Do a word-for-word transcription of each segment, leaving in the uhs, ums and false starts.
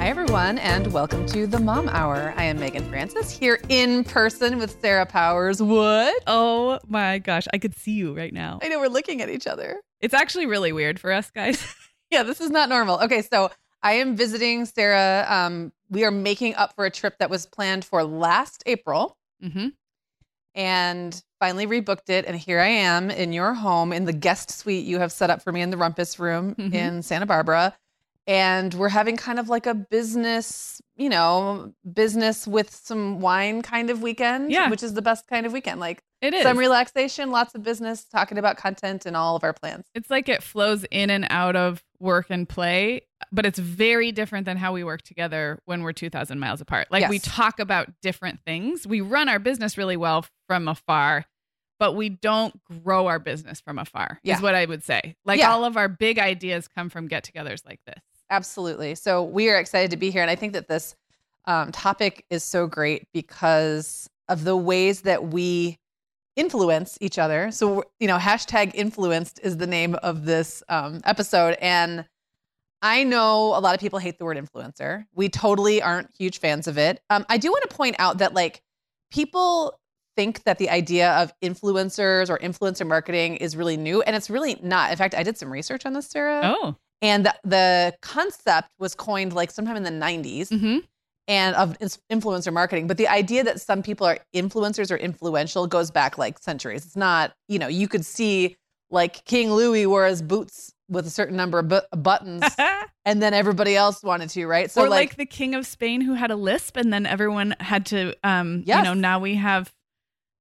Hi, everyone, and welcome to the Mom Hour. I am Megan Francis here in person with Sarah Powers Wood. Oh, my gosh. I could see you right now. I know. We're looking at each other. It's actually really weird for us, guys. Yeah, this is not normal. Okay, so I am visiting Sarah. Um, we are making up for a trip that was planned for last April. Mm-hmm. And finally rebooked it. And here I am in your home in the guest suite you have set up for me in the Rumpus Room mm-hmm. in Santa Barbara. And we're having kind of like a business, you know, business with some wine kind of weekend, yeah. which is the best kind of weekend. Like it is. Some relaxation, lots of business, talking about content and all of our plans. It's like it flows in and out of work and play, but it's very different than how we work together when we're two thousand miles apart. Like yes. we talk about different things. We run our business really well from afar, but we don't grow our business from afar yeah. is what I would say. Like yeah. all of our big ideas come from get-togethers like this. Absolutely. So we are excited to be here. And I think that this um, topic is so great because of the ways that we influence each other. So, you know, hashtag influenced is the name of this um, episode. And I know a lot of people hate the word influencer. We totally aren't huge fans of it. Um, I do want to point out that like people think that the idea of influencers or influencer marketing is really new. And it's really not. In fact, I did some research on this, Sarah. Oh. And the, the concept was coined like sometime in the nineties mm-hmm. and of influencer marketing. But the idea that some people are influencers or influential goes back like centuries. It's not, you know, you could see like King Louis wore his boots with a certain number of bu- buttons and then everybody else wanted to, right? So or like, like the King of Spain who had a lisp and then everyone had to, um, yes. you know, now we have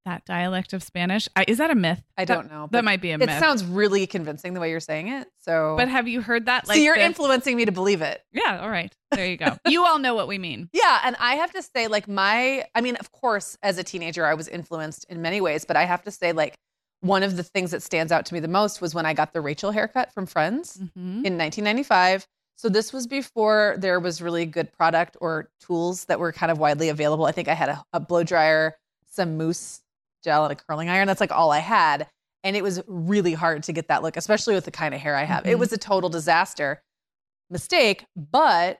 that dialect of Spanish. I, is that a myth? I don't know. That, that might be a myth. It sounds really convincing the way you're saying it. So, but have you heard that? Like so you're the, influencing me to believe it. Yeah. All right. There you go. You all know what we mean. Yeah. And I have to say like my, I mean, of course, as a teenager, I was influenced in many ways, but I have to say like one of the things that stands out to me the most was when I got the Rachel haircut from Friends mm-hmm. in nineteen ninety-five. So this was before there was really good product or tools that were kind of widely available. I think I had a, a blow dryer, some mousse gel and a curling iron. That's like all I had. And it was really hard to get that look, especially with the kind of hair I have. Mm-hmm. It was a total disaster mistake, but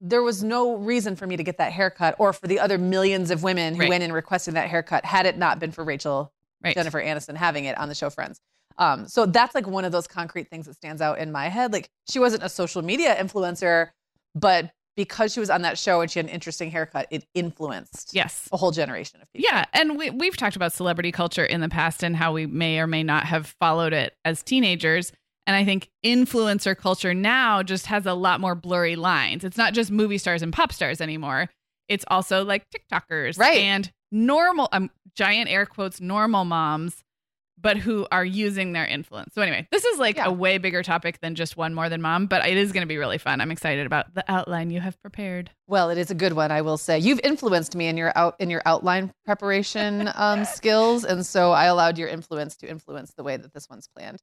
there was no reason for me to get that haircut or for the other millions of women who right. went in requesting that haircut had it not been for Rachel, right. Jennifer Aniston having it on the show Friends. Um, so that's like one of those concrete things that stands out in my head. Like she wasn't a social media influencer, but because she was on that show and she had an interesting haircut, it influenced yes. a whole generation of people. Yeah, and we, we've talked about celebrity culture in the past and how we may or may not have followed it as teenagers. And I think influencer culture now just has a lot more blurry lines. It's not just movie stars and pop stars anymore. It's also like TikTokers right. and normal, um, giant air quotes, normal moms. but who are using their influence. So anyway, this is like yeah. a way bigger topic than just one more than mom, but it is going to be really fun. I'm excited about the outline you have prepared. Well, it is a good one. I will say you've influenced me in your out in your outline preparation um, skills. And so I allowed your influence to influence the way that this one's planned.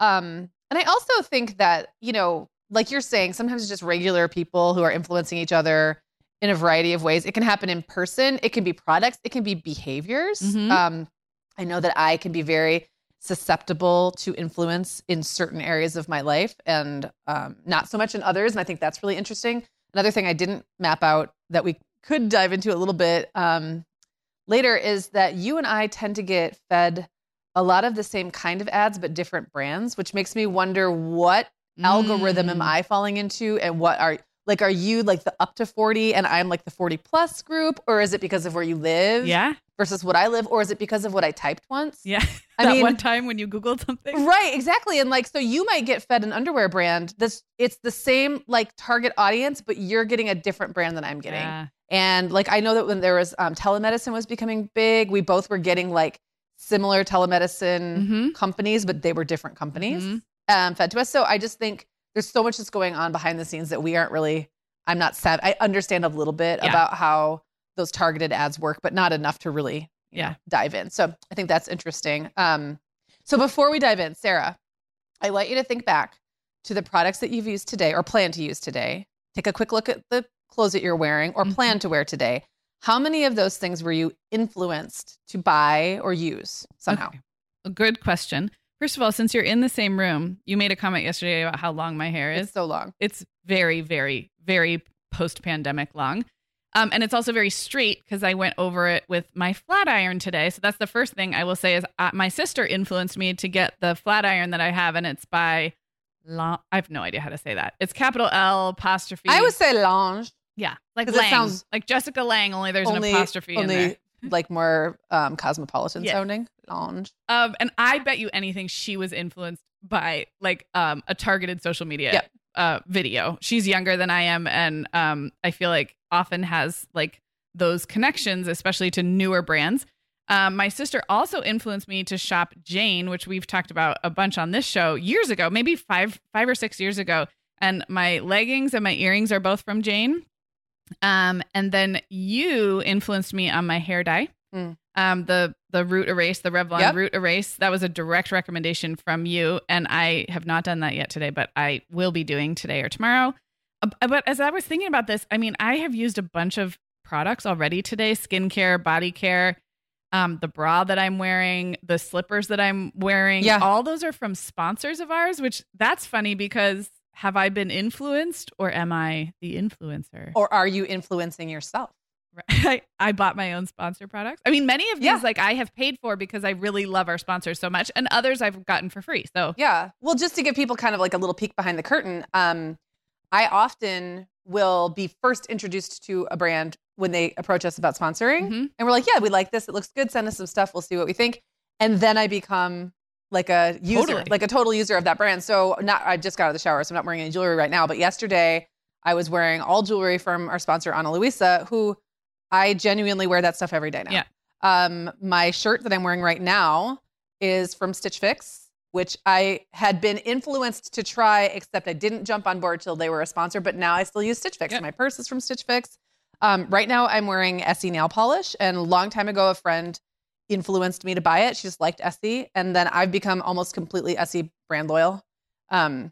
Um, and I also think that, you know, like you're saying, sometimes it's just regular people who are influencing each other in a variety of ways. It can happen in person. It can be products. It can be behaviors. Mm-hmm. Um, I know that I can be very susceptible to influence in certain areas of my life and um, not so much in others. And I think that's really interesting. Another thing I didn't map out that we could dive into a little bit um, later is that you and I tend to get fed a lot of the same kind of ads, but different brands, which makes me wonder what mm. algorithm am I falling into and what are... Like, are you like the up to forty and I'm like the forty plus group? Or is it because of where you live yeah. versus what I live? Or is it because of what I typed once? Yeah. I that mean, one time when you Googled something. Right. Exactly. And like, so you might get fed an underwear brand. This It's the same like target audience, but you're getting a different brand than I'm getting. Yeah. And like, I know that when there was um, telemedicine was becoming big, we both were getting like similar telemedicine mm-hmm. companies, but they were different companies mm-hmm. um, fed to us. So I just think, there's so much that's going on behind the scenes that we aren't really, I'm not sad. I understand a little bit yeah. about how those targeted ads work, but not enough to really you yeah. know, dive in. So I think that's interesting. Um, so before we dive in, Sarah, I want you to think back to the products that you've used today or plan to use today. Take a quick look at the clothes that you're wearing or mm-hmm. plan to wear today. How many of those things were you influenced to buy or use somehow? Okay. A good question. First of all, since you're in the same room, you made a comment yesterday about how long my hair is. It's so long. It's very, very, very post-pandemic long. Um, and it's also very straight because I went over it with my flat iron today. So that's the first thing I will say is uh, my sister influenced me to get the flat iron that I have. And it's by, La- I have no idea how to say that. It's capital L apostrophe. I would say L'Ange. Yeah. Like Lang. It sounds like Jessica Lang, only there's only, an apostrophe only- in there. Like more um, cosmopolitan yes. sounding. L'Ange. Um, and I bet you anything she was influenced by like um, a targeted social media yep. uh, video. She's younger than I am. And um, I feel like often has like those connections, especially to newer brands. Um, my sister also influenced me to shop Jane, which we've talked about a bunch on this show years ago, maybe five, five or six years ago. And my leggings and my earrings are both from Jane. Um, and then you influenced me on my hair dye, mm. um, the, the Root Erase, the Revlon yep. Root Erase. That was a direct recommendation from you. And I have not done that yet today, but I will be doing today or tomorrow. Uh, but as I was thinking about this, I mean, I have used a bunch of products already today, skincare, body care, um, the bra that I'm wearing, the slippers that I'm wearing, yeah. all those are from sponsors of ours, which that's funny because have I been influenced or am I the influencer? Or are you influencing yourself? Right. I, I bought my own sponsor products. I mean, many of these yeah. like I have paid for because I really love our sponsors so much and others I've gotten for free. So yeah. Well, just to give people kind of like a little peek behind the curtain, um, I often will be first introduced to a brand when they approach us about sponsoring. Mm-hmm. And we're like, yeah, we like this. It looks good. Send us some stuff. We'll see what we think. And then I become... like a user, totally. like a total user of that brand. So not, I just got out of the shower, so I'm not wearing any jewelry right now. But yesterday I was wearing all jewelry from our sponsor, Ana Luisa, who I genuinely wear that stuff every day now. Yeah. Um, my shirt that I'm wearing right now is from Stitch Fix, which I had been influenced to try, except I didn't jump on board till they were a sponsor, but now I still use Stitch Fix. Yep. My purse is from Stitch Fix. Um, right now I'm wearing Essie nail polish, and a long time ago, a friend influenced me to buy it. She just liked Essie. And then I've become almost completely Essie brand loyal. Um,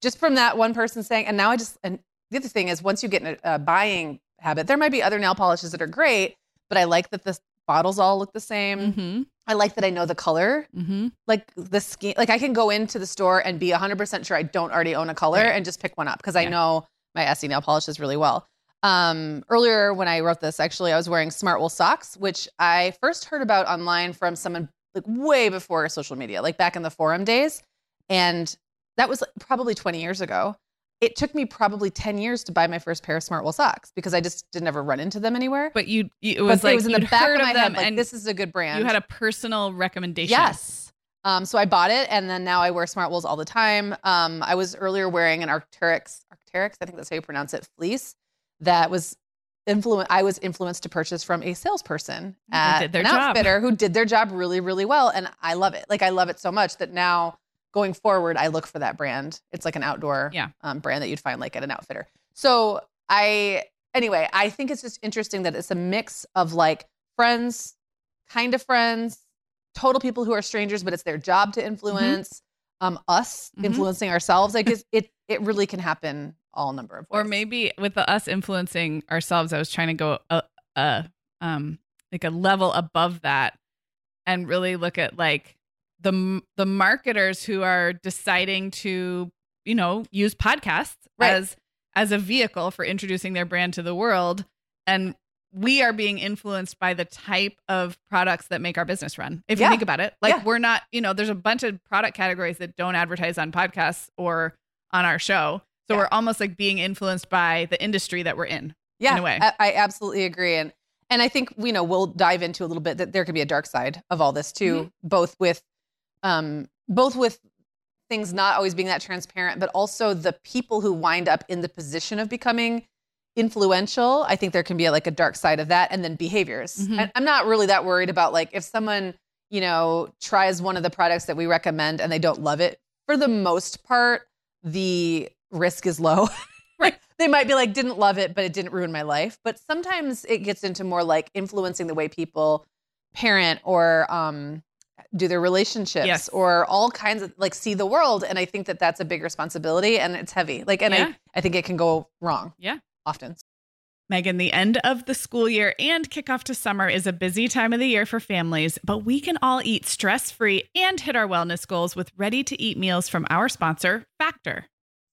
just from that one person saying, and now I just, and the other thing is once you get in a, a buying habit, there might be other nail polishes that are great, but I like that the bottles all look the same. Mm-hmm. I like that I know the color, mm-hmm. like the skin, like I can go into the store and be a hundred percent sure I don't already own a color right. and just pick one up. Cause yeah. I know my Essie nail polishes really well. Um, earlier when I wrote this, actually, I was wearing Smartwool socks, which I first heard about online from someone like way before social media, like back in the forum days. And that was probably twenty years ago. It took me probably ten years to buy my first pair of Smartwool socks because I just didn't ever run into them anywhere. But you, you it was but like, it was in the back of my head, like, this is a good brand. You had a personal recommendation. Yes. Um, so I bought it and then now I wear Smartwools all the time. Um, I was earlier wearing an Arc'teryx, Arc'teryx, I think that's how you pronounce it, fleece. That was influence. I was influenced to purchase from a salesperson at did their an job. outfitter who did their job really, really well. And I love it. Like, I love it so much that now going forward, I look for that brand. It's like an outdoor yeah. um, brand that you'd find like at an outfitter. So I, anyway, I think it's just interesting that it's a mix of like friends, kind of friends, total people who are strangers, but it's their job to influence mm-hmm. um, us mm-hmm. influencing ourselves. Like it's, it, it really can happen all number of ways. Or maybe with the us influencing ourselves, I was trying to go a, a um like a level above that and really look at like the the marketers who are deciding to, you know, use podcasts right. as as a vehicle for introducing their brand to the world. And we are being influenced by the type of products that make our business run. If yeah. you think about it, like yeah. we're not, you know, there's a bunch of product categories that don't advertise on podcasts or on our show. So yeah. we're almost like being influenced by the industry that we're in. Yeah, in a way. I, I absolutely agree. And, and I think, you know, we'll dive into a little bit that there could be a dark side of all this too, mm-hmm. both with, um, both with things not always being that transparent, but also the people who wind up in the position of becoming influential. I think there can be a, like a dark side of that, and then behaviors. Mm-hmm. I, I'm not really that worried about like if someone, you know, tries one of the products that we recommend and they don't love it, for the most part, the risk is low. Right. They might be like, didn't love it, but it didn't ruin my life. But sometimes it gets into more like influencing the way people parent or um, do their relationships yes. or all kinds of like see the world. And I think that that's a big responsibility, and it's heavy. Like, and yeah. I, I think it can go wrong. Yeah. Often. Megan, the end of the school year and kickoff to summer is a busy time of the year for families, but we can all eat stress-free and hit our wellness goals with ready-to-eat meals from our sponsor, Factor.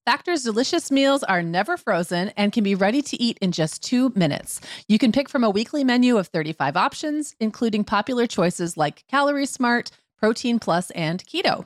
Factor's delicious meals are never frozen and can be ready to eat in just two minutes. You can pick from a weekly menu of thirty-five options, including popular choices like Calorie Smart, Protein Plus, and Keto.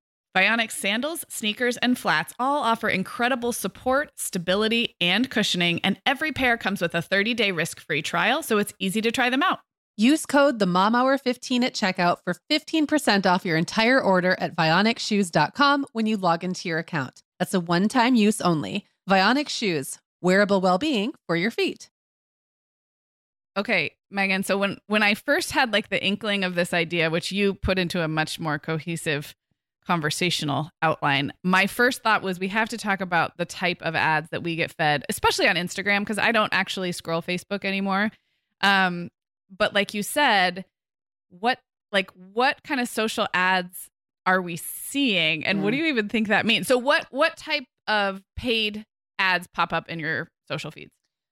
Vionic sandals, sneakers, and flats all offer incredible support, stability, and cushioning, and every pair comes with a thirty-day risk-free trial, so it's easy to try them out. Use code the mom hour fifteen at checkout for fifteen percent off your entire order at vionic shoes dot com when you log into your account. That's a one-time use only. Vionic Shoes, wearable well-being for your feet. Okay, Megan, so when, when I first had like the inkling of this idea, which you put into a much more cohesive conversational outline, my first thought was we have to talk about the type of ads that we get fed, especially on Instagram, because I don't actually scroll Facebook anymore. Um, but like you said, what like what kind of social ads are we seeing? And mm. what do you even think that means? So what what type of paid ads pop up in your social feeds?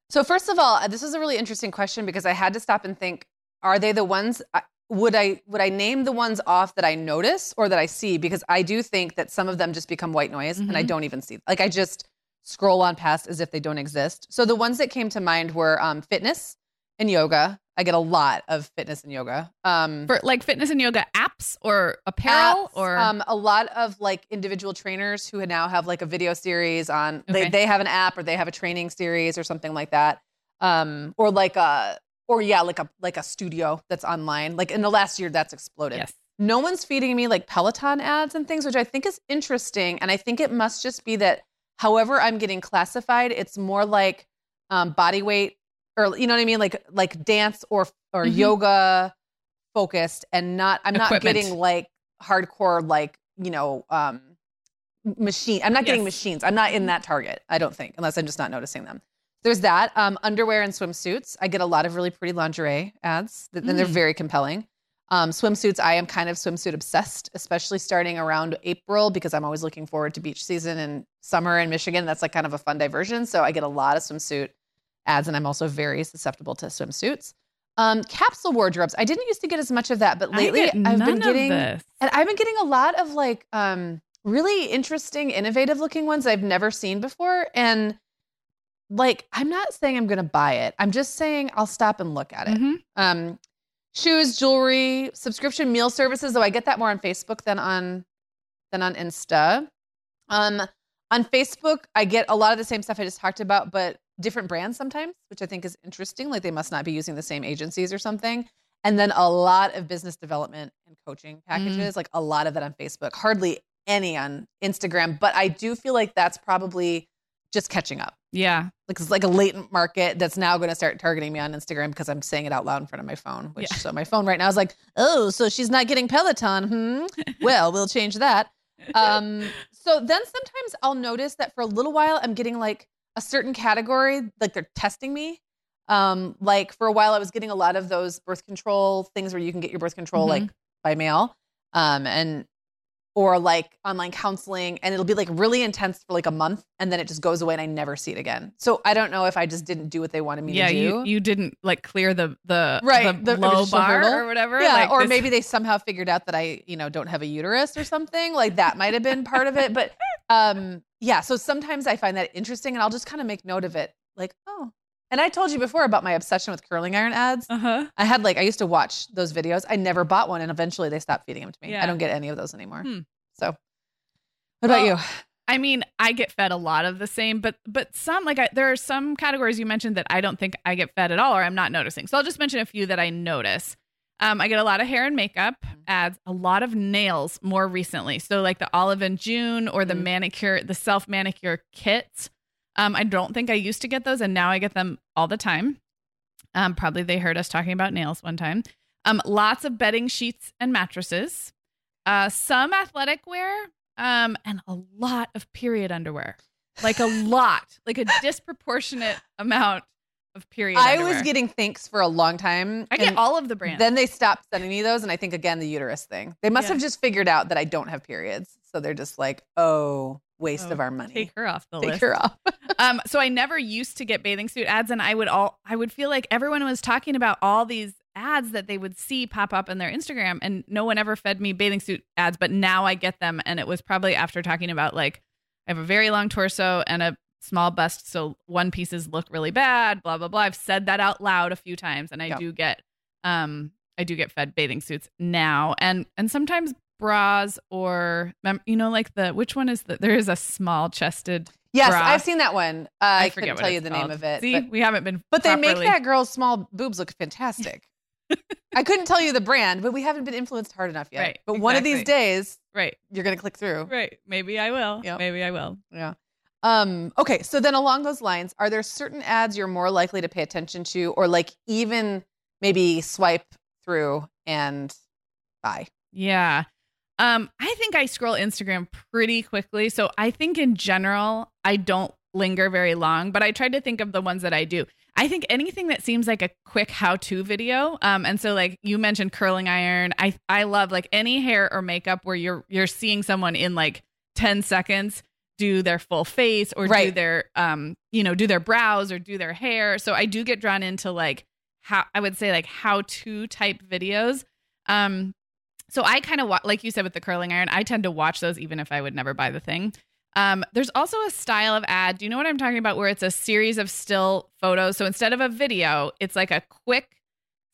So first of all, this is a really interesting question because I had to stop and think, are they the ones, would I would I name the ones off that I notice or that I see? Because I do think that some of them just become white noise mm-hmm. and I don't even see them. Like I just scroll on past as if they don't exist. So the ones that came to mind were um, fitness and yoga. I get a lot of fitness and yoga. Um, For like fitness and yoga apps or apparel apps, or um, a lot of like individual trainers who now have like a video series on, okay. they, they have an app or they have a training series or something like that. Um, or like a, or yeah, like a, like a studio that's online. Like in the last year that's exploded. Yes. No one's feeding me like Peloton ads and things, which I think is interesting. And I think it must just be that however I'm getting classified, it's more like um, body weight, or you know what I mean? Like, like dance or, or mm-hmm. yoga focused and not, I'm Equipment. Not getting like hardcore, like, you know, um, machine. I'm not getting yes. machines. I'm not in that target. I don't think, unless I'm just not noticing them. There's that, um, underwear and swimsuits. I get a lot of really pretty lingerie ads that, mm. and they're very compelling. Um, swimsuits. I am kind of swimsuit obsessed, especially starting around April because I'm always looking forward to beach season and summer in Michigan. That's like kind of a fun diversion. So I get a lot of swimsuit ads, and I'm also very susceptible to swimsuits. Um, capsule wardrobes. I didn't used to get as much of that, but lately I've been getting, and I've been getting a lot of like um, really interesting, innovative looking ones I've never seen before. And like, I'm not saying I'm going to buy it. I'm just saying I'll stop and look at it. Mm-hmm. Um, shoes, jewelry, subscription meal services. Though I get that more on Facebook than on, than on Insta. Um, on Facebook, I get a lot of the same stuff I just talked about, but different brands sometimes, which I think is interesting. Like they must not be using the same agencies or something. And then a lot of business development and coaching packages, mm. like a lot of that on Facebook, hardly any on Instagram. But I do feel like that's probably just catching up. Yeah. Like it's like a latent market that's now going to start targeting me on Instagram because I'm saying it out loud in front of my phone, which yeah. so my phone right now is like, oh, so she's not getting Peloton. Hmm. Well, we'll change that. Um, so then sometimes I'll notice that for a little while I'm getting like a certain category, like they're testing me. Um, like for a while I was getting a lot of those birth control things where you can get your birth control mm-hmm. like by mail um, and or like online counseling, and it'll be like really intense for like a month and then it just goes away and I never see it again. So I don't know if I just didn't do what they wanted me yeah, to do. Yeah, you, you didn't like clear the the, right, the, the low bar hurdle. Or whatever. Yeah, like or this. Maybe they somehow figured out that I, you know, don't have a uterus or something. Like that might have been part of it. But um, yeah, so sometimes I find that interesting and I'll just kind of make note of it. Like, oh. And I told you before about my obsession with curling iron ads. Uh-huh. I had like, I used to watch those videos. I never bought one and eventually they stopped feeding them to me. Yeah. I don't get any of those anymore. Hmm. So what well, about you? I mean, I get fed a lot of the same, but, but some, like I, there are some categories you mentioned that I don't think I get fed at all, or I'm not noticing. So I'll just mention a few that I notice. Um, I get a lot of hair and makeup ads, a lot of nails more recently. So like the Olive and June or the mm. manicure, the self manicure kits. Um, I don't think I used to get those, and now I get them all the time. Um, probably they heard us talking about nails one time. Um, lots of bedding sheets and mattresses, uh, some athletic wear, um, and a lot of period underwear. Like a lot, like a disproportionate amount of period I underwear. Was getting thanks for a long time. I get all of the brands. Then they stopped sending me those, and I think, again, the uterus thing. They must yeah. have just figured out that I don't have periods, so they're just like, oh... waste oh, of our money. Take her off the take list. Take her off. um, so I never used to get bathing suit ads, and I would all I would feel like everyone was talking about all these ads that they would see pop up in their Instagram, and no one ever fed me bathing suit ads, but now I get them, and it was probably after talking about like I have a very long torso and a small bust, so one pieces look really bad, blah blah blah. I've said that out loud a few times, and I yep. do get um I do get fed bathing suits now, and and sometimes bras or, you know, like the, which one is the, there is a small chested yes, bra. I've seen that one. Uh, I, I couldn't tell you the called. Name of it. See, but, we haven't been But properly. They make that girl's small boobs look fantastic. I couldn't tell you the brand, but we haven't been influenced hard enough yet. Right, but exactly. One of these days, right, you're going to click through. Right. Maybe I will. Yep. Maybe I will. Yeah. Um. Okay. So then along those lines, are there certain ads you're more likely to pay attention to, or like even maybe swipe through and buy? Yeah. Um, I think I scroll Instagram pretty quickly. So I think in general, I don't linger very long, but I tried to think of the ones that I do. I think anything that seems like a quick how-to video. Um, and so like you mentioned curling iron. I, I love like any hair or makeup where you're, you're seeing someone in like ten seconds do their full face or right. do their, um, you know, do their brows or do their hair. So I do get drawn into like how I would say like how to type videos. Um, so I kind of wa- like you said with the curling iron, I tend to watch those even if I would never buy the thing. Um, there's also a style of ad. Do you know what I'm talking about? Where it's a series of still photos. So instead of a video, it's like a quick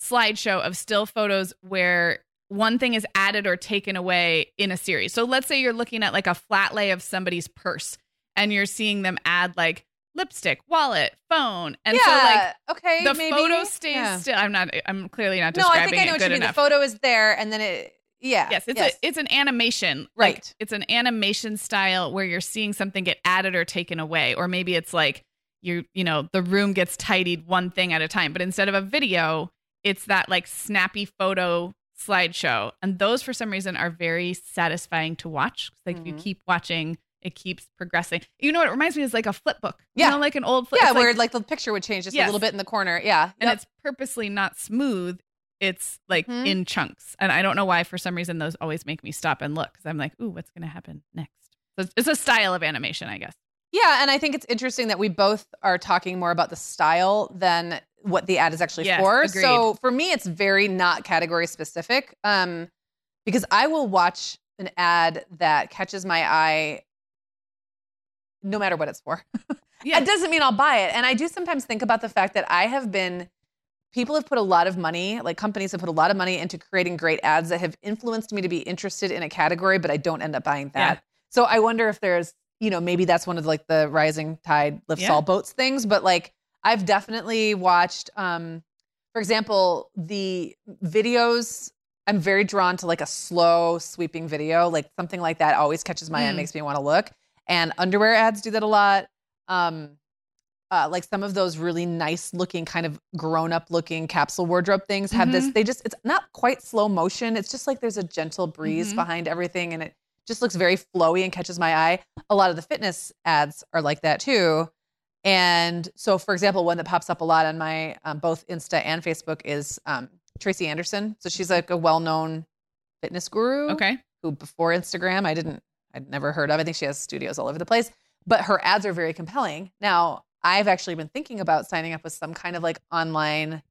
slideshow of still photos where one thing is added or taken away in a series. So let's say you're looking at like a flat lay of somebody's purse and you're seeing them add like lipstick, wallet, phone. And yeah, so like okay, the maybe. photo stays yeah. still. I'm not, I'm clearly not describing it good enough. No, I think I know what you mean. Enough. The photo is there and then it, yeah. Yes, it's yes. a, it's an animation. Right. Like, it's an animation style where you're seeing something get added or taken away. Or maybe it's like you, you know, the room gets tidied one thing at a time. But instead of a video, it's that like snappy photo slideshow. And those for some reason are very satisfying to watch. Like mm-hmm. you keep watching, it keeps progressing. You know what it reminds me is like a flip book. Yeah. You know, like an old flip book. Yeah, where like, like the picture would change just yes. a little bit in the corner. Yeah. And yep. it's purposely not smooth. It's like mm-hmm. in chunks. And I don't know why for some reason those always make me stop and look because I'm like, ooh, what's going to happen next? So it's a style of animation, I guess. Yeah. And I think it's interesting that we both are talking more about the style than what the ad is actually yes, for. Agreed. So for me, it's very not category specific um, because I will watch an ad that catches my eye no matter what it's for. Yeah. It doesn't mean I'll buy it. And I do sometimes think about the fact that I have been, people have put a lot of money, like companies have put a lot of money into creating great ads that have influenced me to be interested in a category, but I don't end up buying that. Yeah. So I wonder if there's, you know, maybe that's one of like the rising tide lifts yeah. all boats things, but like I've definitely watched, um, for example, the videos. I'm very drawn to like a slow sweeping video, like something like that always catches my mm. eye and makes me want to look. And underwear ads do that a lot. Um, uh, like some of those really nice looking kind of grown up looking capsule wardrobe things have mm-hmm. this, they just, it's not quite slow motion. It's just like there's a gentle breeze mm-hmm. behind everything and it just looks very flowy and catches my eye. A lot of the fitness ads are like that too. And so, for example, one that pops up a lot on my um, both Insta and Facebook is um, Tracy Anderson. So she's like a well-known fitness guru. Okay. Who before Instagram, I didn't, I'd never heard of. I think she has studios all over the place, but her ads are very compelling. Now, I've actually been thinking about signing up with some kind of like online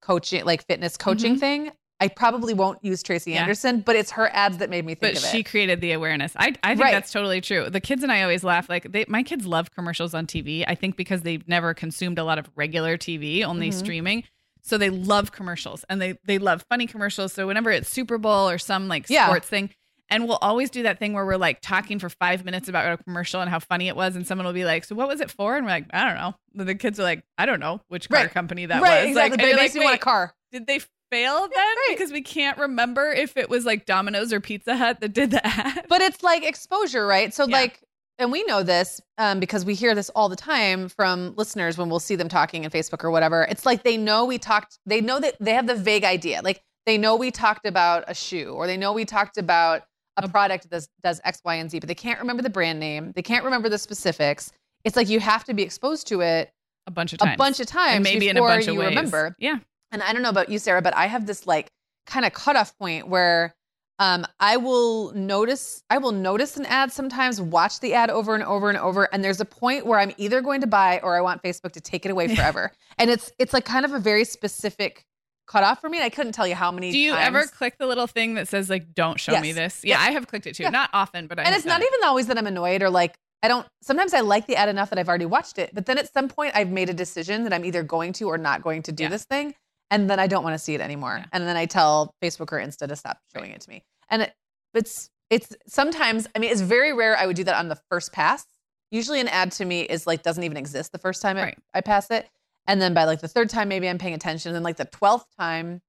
coaching, like fitness coaching mm-hmm. thing. I probably won't use Tracy yeah. Anderson, but it's her ads that made me think but of it. But she created the awareness. I I think right. that's totally true. The kids and I always laugh. Like they, my kids love commercials on T V. I think because they've never consumed a lot of regular T V, only mm-hmm. streaming. So they love commercials and they, they love funny commercials. So whenever it's Super Bowl or some like yeah. sports thing, and we'll always do that thing where we're like talking for five minutes about a commercial and how funny it was. And someone will be like, so what was it for? And we're like, I don't know. The kids are like, I don't know which car right. company that right, was. Exactly. Like, it makes me want a car. Did they fail then right. because we can't remember if it was like Domino's or Pizza Hut that did the ad. But it's like exposure, right? So yeah. like, and we know this um, because we hear this all the time from listeners when we'll see them talking in Facebook or whatever. It's like, they know we talked, they know that they have the vague idea. Like they know we talked about a shoe or they know we talked about a product that does X, Y, and Z, but they can't remember the brand name. They can't remember the specifics. It's like, you have to be exposed to it a bunch of times, a bunch of times and maybe in a bunch of ways. Remember. Yeah. And I don't know about you, Sarah, but I have this like kind of cutoff point where um, I will notice, I will notice an ad sometimes, watch the ad over and over and over. And there's a point where I'm either going to buy or I want Facebook to take it away forever. And it's, it's like kind of a very specific cutoff for me. I couldn't tell you how many times. Do you times. ever click the little thing that says like, don't show yes. me this? Yeah, yeah. I have clicked it too. Yeah. Not often, but I And it's not it. even always that I'm annoyed or like, I don't, sometimes I like the ad enough that I've already watched it. But then at some point I've made a decision that I'm either going to or not going to do yeah. this thing. And then I don't want to see it anymore. Yeah. And then I tell Facebook or Insta to stop showing right. it to me. And it, it's, it's sometimes, I mean, it's very rare I would do that on the first pass. Usually an ad to me is like, doesn't even exist the first time right. I, I pass it. And then by like the third time, maybe I'm paying attention. And then like the twelfth time,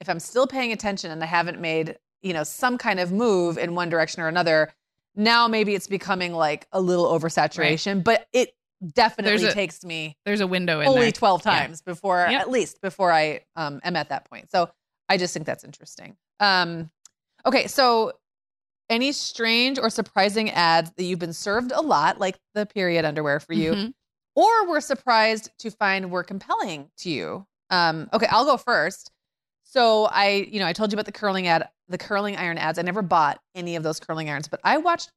if I'm still paying attention and I haven't made, you know, some kind of move in one direction or another, now maybe it's becoming like a little oversaturation, right. but it definitely a, takes me there's a window in only there. twelve times yeah. before, yep. at least before I um, am at that point. So I just think that's interesting. Um, okay. So any strange or surprising ads that you've been served a lot, like the period underwear for you, mm-hmm. or were surprised to find were compelling to you. Um, okay, I'll go first. So I, you know, I told you about the curling ad, the curling iron ads. I never bought any of those curling irons, but I watched,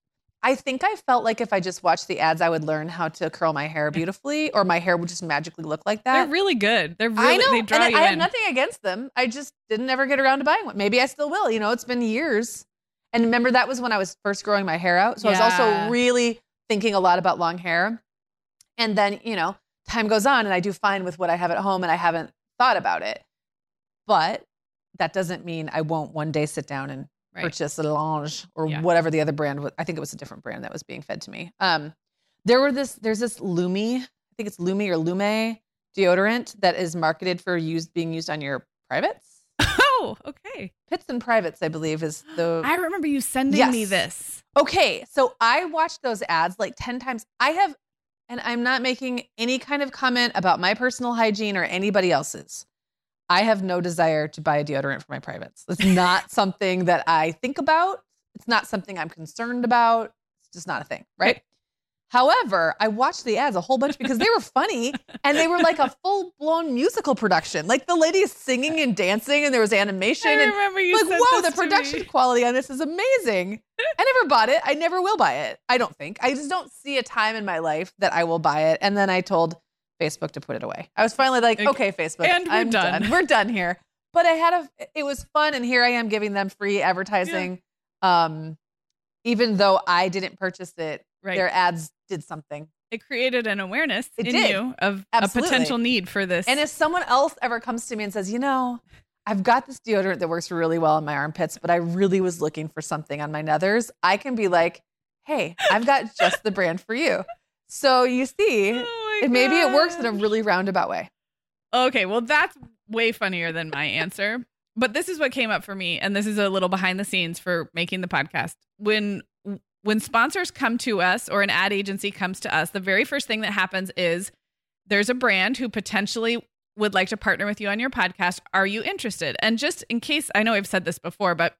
I think I felt like if I just watched the ads, I would learn how to curl my hair beautifully, or my hair would just magically look like that. They're really good. They're really, I know, they draw and you I in. have nothing against them. I just didn't ever get around to buying one. Maybe I still will. You know, it's been years. And remember, that was when I was first growing my hair out. So yeah. I was also really thinking a lot about long hair. And then, you know, time goes on and I do fine with what I have at home and I haven't thought about it. But that doesn't mean I won't one day sit down and right. purchase L'Ange or yeah. whatever the other brand was. I think it was a different brand that was being fed to me. Um, there were this, there's this Lumi, I think it's Lumi or Lume deodorant that is marketed for used being used on your privates. Oh, okay. Pits and privates, I believe is the. I remember you sending yes. me this. Okay. So I watched those ads like ten times. I have, and I'm not making any kind of comment about my personal hygiene or anybody else's. I have no desire to buy a deodorant for my privates. It's not something that I think about. It's not something I'm concerned about. It's just not a thing, right? However, I watched the ads a whole bunch because they were funny and they were like a full-blown musical production. Like the lady is singing and dancing and there was animation. I remember and you like, said whoa, this the production me. Quality on this is amazing. I never bought it. I never will buy it. I don't think. I just don't see a time in my life that I will buy it. And then I told Facebook to put it away. I was finally like, okay, Facebook, and we're I'm done. done. We're done here. But I had a, it was fun. And here I am giving them free advertising. Yeah. Um, even though I didn't purchase it, right. their ads did something. It created an awareness it in did. you of Absolutely. a potential need for this. And if someone else ever comes to me and says, you know, I've got this deodorant that works really well on my armpits, but I really was looking for something on my nethers. I can be like, hey, I've got just the brand for you. So you see, oh and maybe it works in a really roundabout way. Okay, well, that's way funnier than my answer. But this is what came up for me, and this is a little behind the scenes for making the podcast. When when sponsors come to us or an ad agency comes to us, the very first thing that happens is there's a brand who potentially would like to partner with you on your podcast. Are you interested? And just in case, I know I've said this before, but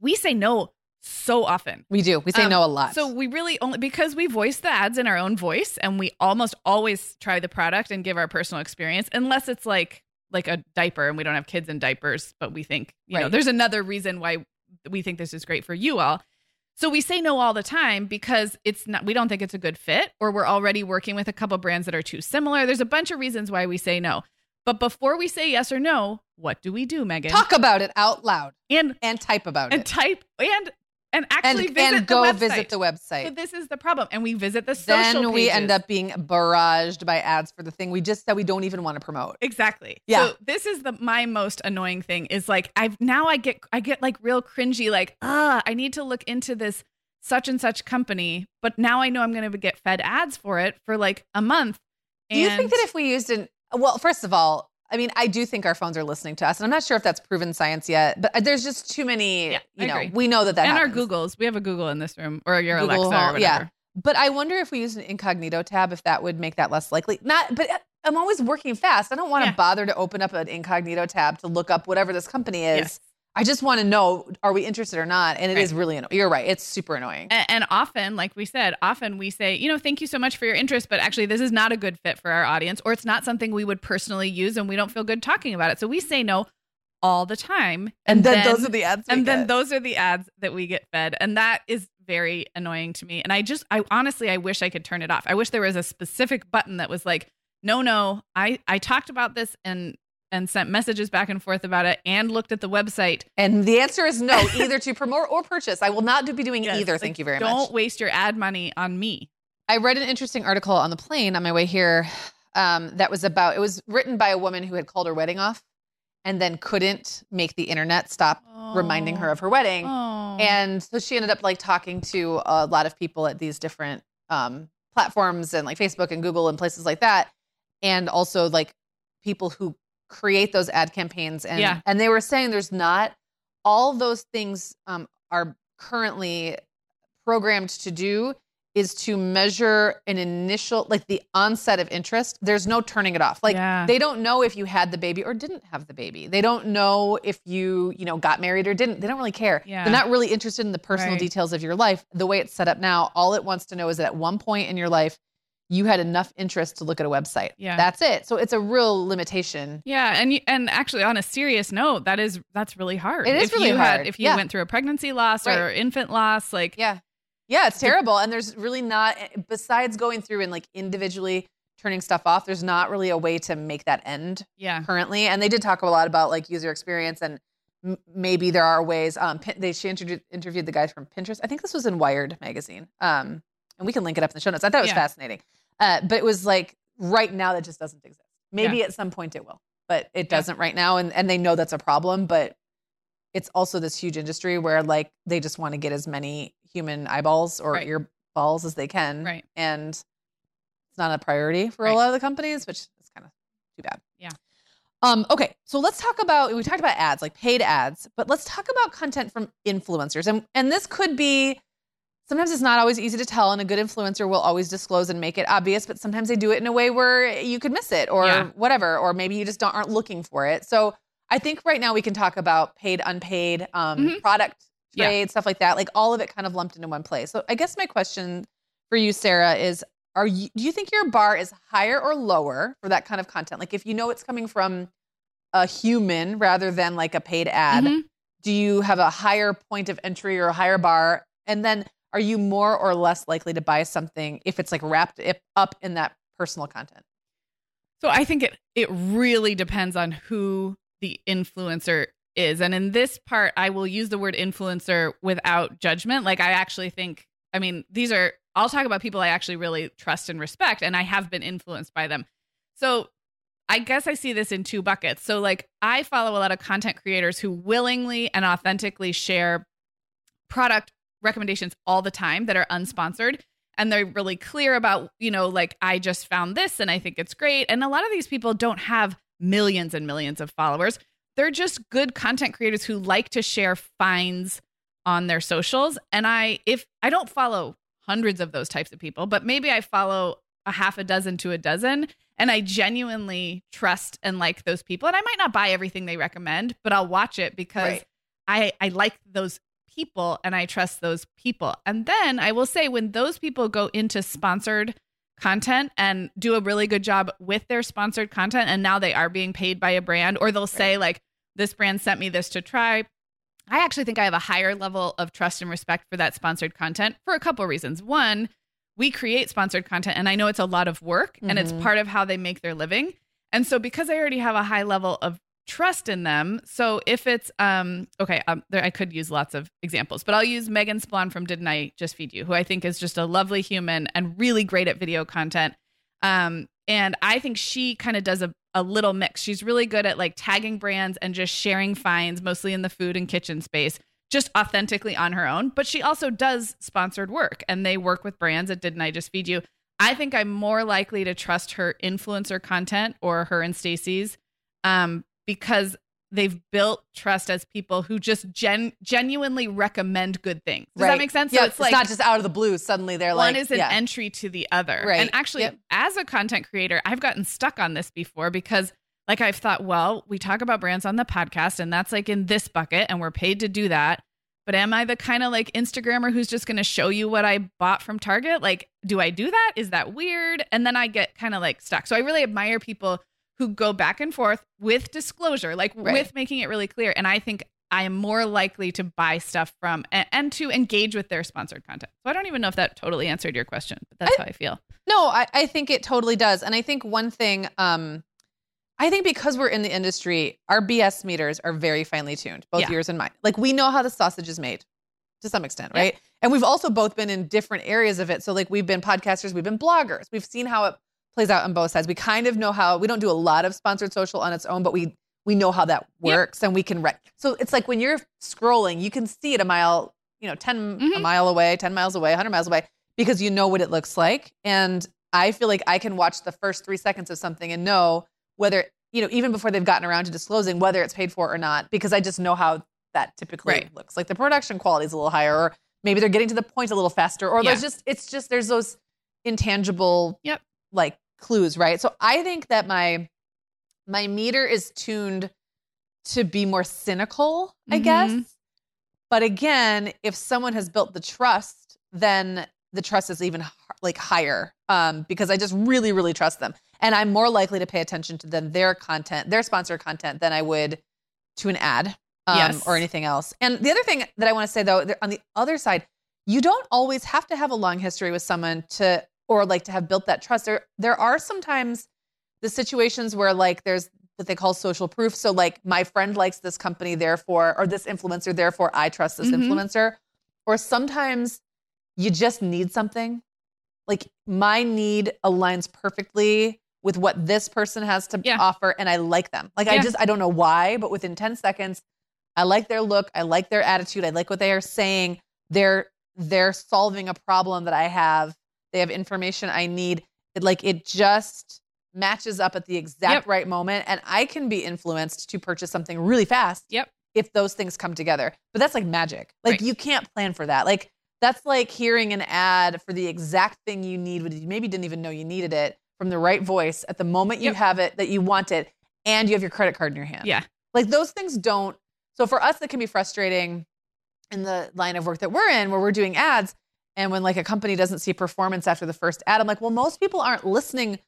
we say no. So often we do. We say um, no a lot. So we really only because we voice the ads in our own voice, and we almost always try the product and give our personal experience, unless it's like like a diaper and we don't have kids in diapers, but we think, you right. know, there's another reason why we think this is great for you all. So we say no all the time because it's not, we don't think it's a good fit, or we're already working with a couple brands that are too similar. There's a bunch of reasons why we say no. But before we say yes or no, what do we do, Megan? Talk about it out loud and and type about and it and type and And actually and, visit and the website. And go visit the website. So this is the problem. And we visit the social pages. Then we end up being barraged by ads for the thing we just said we don't even want to promote. Exactly. Yeah. So this is the my most annoying thing is like, I've now I get, I get like real cringy, like, ah, I need to look into this such and such company. But now I know I'm going to get fed ads for it for like a month. And do you think that if we used an, well, first of all, I mean, I do think our phones are listening to us, and I'm not sure if that's proven science yet, but there's just too many, yeah, you know, we know that that and happens. And our Googles, we have a Google in this room, or your Google Alexa Home, or whatever. Yeah. But I wonder if we use an incognito tab, if that would make that less likely. Not, but I'm always working fast. I don't want to yeah. bother to open up an incognito tab to look up whatever this company is. Yes. I just want to know, are we interested or not? And it right. is really annoying. You're right. It's super annoying. And, and often, like we said, often we say, you know, thank you so much for your interest, but actually this is not a good fit for our audience, or it's not something we would personally use, and we don't feel good talking about it. So we say no all the time. And, and then, then those are the ads. We and get. then those are the ads that we get fed. And that is very annoying to me. And I just, I honestly, I wish I could turn it off. I wish there was a specific button that was like, no, no, I, I talked about this and and sent messages back and forth about it and looked at the website. And the answer is no, either to promote or purchase. I will not be doing yes, either. Like, thank you very don't much. Don't waste your ad money on me. I read an interesting article on the plane on my way here um, that was about, it was written by a woman who had called her wedding off and then couldn't make the internet stop oh. reminding her of her wedding. Oh. And so she ended up like talking to a lot of people at these different um, platforms and like Facebook and Google and places like that. And also like people who create those ad campaigns. And, yeah. and they were saying there's not all those things um, are currently programmed to do is to measure an initial, like the onset of interest. There's no turning it off. Like yeah. they don't know if you had the baby or didn't have the baby. They don't know if you, you know, got married or didn't. They don't really care. Yeah. They're not really interested in the personal right. details of your life. The way it's set up now, all it wants to know is that at one point in your life, you had enough interest to look at a website. Yeah. That's it. So it's a real limitation. Yeah. And you, and actually on a serious note, that is, that's really hard. It is if really you hard. Had, if you yeah. went through a pregnancy loss right. or infant loss, like, yeah, Yeah, it's terrible. And there's really not, besides going through and like individually turning stuff off, there's not really a way to make that end yeah. currently. And they did talk a lot about like user experience and m- maybe there are ways. Um, they she inter- interviewed the guys from Pinterest. I think this was in Wired magazine. Um, and we can link it up in the show notes. I thought it was yeah. fascinating. Uh, but it was like right now that just doesn't exist. Maybe yeah. at some point it will, but it doesn't yeah. right now. And, and they know that's a problem, but it's also this huge industry where like they just want to get as many human eyeballs or right. ear balls as they can. Right. And it's not a priority for right. a lot of the companies, which is kind of too bad. Yeah. Um, okay. So let's talk about, we talked about ads, like paid ads, but let's talk about content from influencers. And, and this could be, sometimes it's not always easy to tell, and a good influencer will always disclose and make it obvious, but sometimes they do it in a way where you could miss it or yeah. whatever, or maybe you just don't, aren't looking for it. So I think right now we can talk about paid, unpaid, um, mm-hmm. product trade, yeah. stuff like that. Like all of it kind of lumped into one place. So I guess my question for you, Sarah, is are you, do you think your bar is higher or lower for that kind of content? Like if you know it's coming from a human rather than like a paid ad, mm-hmm. do you have a higher point of entry or a higher bar? And then are you more or less likely to buy something if it's like wrapped up in that personal content? So I think it, it really depends on who the influencer is. And in this part, I will use the word influencer without judgment. Like I actually think, I mean, these are, I'll talk about people I actually really trust and respect, and I have been influenced by them. So I guess I see this in two buckets. So like I follow a lot of content creators who willingly and authentically share product recommendations all the time that are unsponsored. And they're really clear about, you know, like I just found this and I think it's great. And a lot of these people don't have millions and millions of followers. They're just good content creators who like to share finds on their socials. And I, if I don't follow hundreds of those types of people, but maybe I follow a half a dozen to a dozen, and I genuinely trust and like those people. And I might not buy everything they recommend, but I'll watch it because right. I, I like those people and I trust those people. And then I will say when those people go into sponsored content and do a really good job with their sponsored content, and now they are being paid by a brand, or they'll say right. like, this brand sent me this to try. I actually think I have a higher level of trust and respect for that sponsored content for a couple of reasons. One, we create sponsored content and I know it's a lot of work mm-hmm. and it's part of how they make their living. And so because I already have a high level of trust in them. So if it's, um, okay, um, there, I could use lots of examples, but I'll use Megan Splon from Didn't I Just Feed You, who I think is just a lovely human and really great at video content. Um, and I think she kind of does a, a little mix. She's really good at like tagging brands and just sharing finds, mostly in the food and kitchen space, just authentically on her own. But she also does sponsored work, and they work with brands at Didn't I Just Feed You. I think I'm more likely to trust her influencer content, or her and Stacey's, um, because they've built trust as people who just gen- genuinely recommend good things. Does right. that make sense? Yeah, so it's, it's like, not just out of the blue. Suddenly they're like, one is an yeah. entry to the other. Right. And actually yep. as a content creator, I've gotten stuck on this before, because like I've thought, well, we talk about brands on the podcast and that's like in this bucket and we're paid to do that. But am I the kind of like Instagrammer who's just going to show you what I bought from Target? Like, do I do that? Is that weird? And then I get kind of like stuck. So I really admire people who go back and forth with disclosure, like right. with making it really clear. And I think I am more likely to buy stuff from and, and to engage with their sponsored content. So I don't even know if that totally answered your question, but that's I, how I feel. No, I, I think it totally does. And I think one thing, um, I think because we're in the industry, our B S meters are very finely tuned, both yeah. yours and mine. Like we know how the sausage is made to some extent, right? Yeah. And we've also both been in different areas of it. So like we've been podcasters, we've been bloggers, we've seen how it plays out on both sides. We kind of know how, we don't do a lot of sponsored social on its own, but we, we know how that works yep. and we can, re- so it's like when you're scrolling, you can see it a mile, you know, ten mm-hmm. a mile away, ten miles away, one hundred miles away, because you know what it looks like. And I feel like I can watch the first three seconds of something and know whether, you know, even before they've gotten around to disclosing whether it's paid for or not, because I just know how that typically right. looks. Like the production quality is a little higher, or maybe they're getting to the point a little faster, or yeah. there's just, it's just, there's those intangible yep. like clues, right? So I think that my my meter is tuned to be more cynical, I mm-hmm. guess. But again, if someone has built the trust, then the trust is even like higher um, because I just really, really trust them. And I'm more likely to pay attention to them, their content, their sponsored content than I would to an ad um, yes. or anything else. And the other thing that I want to say though, on the other side, you don't always have to have a long history with someone to, or like to have built that trust. There, there are sometimes the situations where like there's what they call social proof. So like my friend likes this company, therefore, or this influencer, therefore I trust this mm-hmm. influencer. Or sometimes you just need something. Like my need aligns perfectly with what this person has to yeah. offer. And I like them. Like yeah. I just, I don't know why, but within ten seconds, I like their look. I like their attitude. I like what they are saying. They're, they're solving a problem that I have. They have information I need. It, like it just matches up at the exact yep. right moment. And I can be influenced to purchase something really fast yep. if those things come together. But that's like magic. Like right. you can't plan for that. Like that's like hearing an ad for the exact thing you need, but you maybe didn't even know you needed it, from the right voice at the moment you yep. have it, that you want it, and you have your credit card in your hand. Yeah. Like those things don't. So for us, that can be frustrating in the line of work that we're in, where we're doing ads. And when like a company doesn't see performance after the first ad, I'm like, well, most people aren't listening.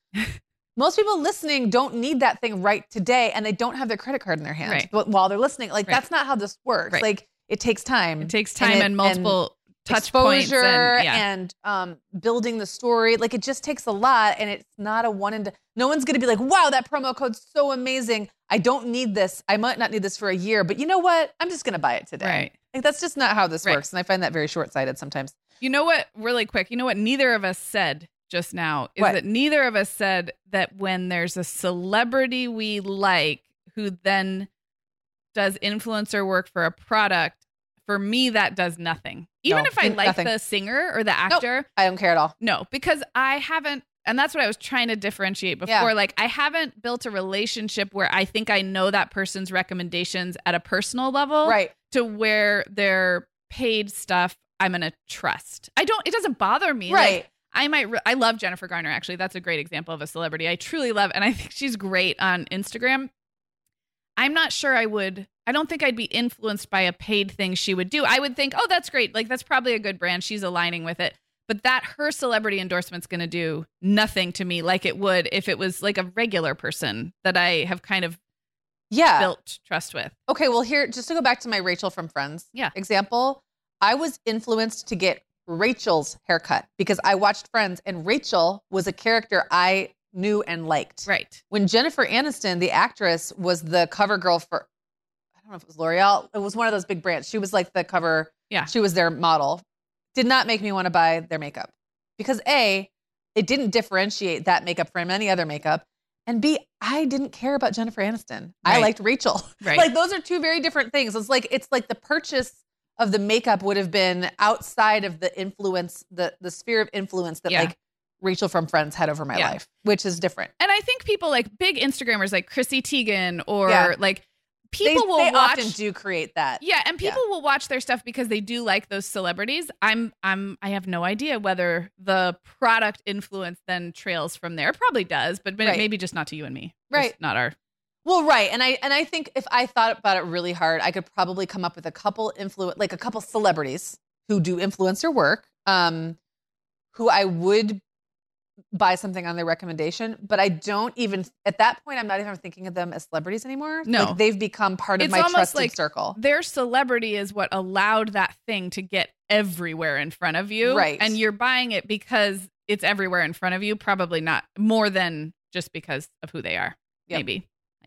Most people listening don't need that thing right today, and they don't have their credit card in their hand right. while they're listening. Like right. that's not how this works. Right. Like it takes time. It takes time and, it, and multiple and touch exposure points and, yeah. and um, building the story. Like it just takes a lot, and it's not a one and done. No one's going to be like, wow, that promo code's so amazing. I don't need this. I might not need this for a year, but you know what? I'm just going to buy it today. Right. Like that's just not how this right. works. And I find that very short-sighted sometimes. You know what? Really quick. You know what? Neither of us said just now is what? that neither of us said that when there's a celebrity we like who then does influencer work for a product, for me, that does nothing. Even no, if I like nothing. the singer or the actor. Nope, I don't care at all. No, because I haven't. And that's what I was trying to differentiate before. Yeah. Like I haven't built a relationship where I think I know that person's recommendations at a personal level right. to where their paid stuff I'm going to trust. I don't, it doesn't bother me. Right. Like, I might, re- I love Jennifer Garner. Actually, that's a great example of a celebrity I truly love. And I think she's great on Instagram. I'm not sure I would, I don't think I'd be influenced by a paid thing she would do. I would think, oh, that's great. Like that's probably a good brand. She's aligning with it. But that her celebrity endorsement's going to do nothing to me like it would if it was like a regular person that I have kind of yeah. built trust with. Okay, well here, just to go back to my Rachel from Friends yeah. example, I was influenced to get Rachel's haircut because I watched Friends and Rachel was a character I knew and liked. Right. When Jennifer Aniston, the actress, was the cover girl for, I don't know if it was L'Oreal, it was one of those big brands. She was like the cover, yeah. she was their model. Did not make me want to buy their makeup because A, it didn't differentiate that makeup from any other makeup. And B, I didn't care about Jennifer Aniston. Right. I liked Rachel. Right. Like those are two very different things. It's like, it's like the purchase of the makeup would have been outside of the influence, the, the sphere of influence that yeah. like Rachel from Friends had over my yeah. life, which is different. And I think people like big Instagrammers like Chrissy Teigen or yeah. like, People they, will they watch, often do create that. Yeah, and people yeah. will watch their stuff because they do like those celebrities. I'm I'm I have no idea whether the product influence then trails from there. It probably does, but right. maybe just not to you and me. Right. Just not our Well, right. And I and I think if I thought about it really hard, I could probably come up with a couple influ- like a couple celebrities who do influencer work, um, who I would buy something on their recommendation, but I don't even, at that point, I'm not even thinking of them as celebrities anymore. No. Like, they've become part of it's my trusted like circle. Their celebrity is what allowed that thing to get everywhere in front of you. Right. And you're buying it because it's everywhere in front of you. Probably not more than just because of who they are. Yep. Maybe. I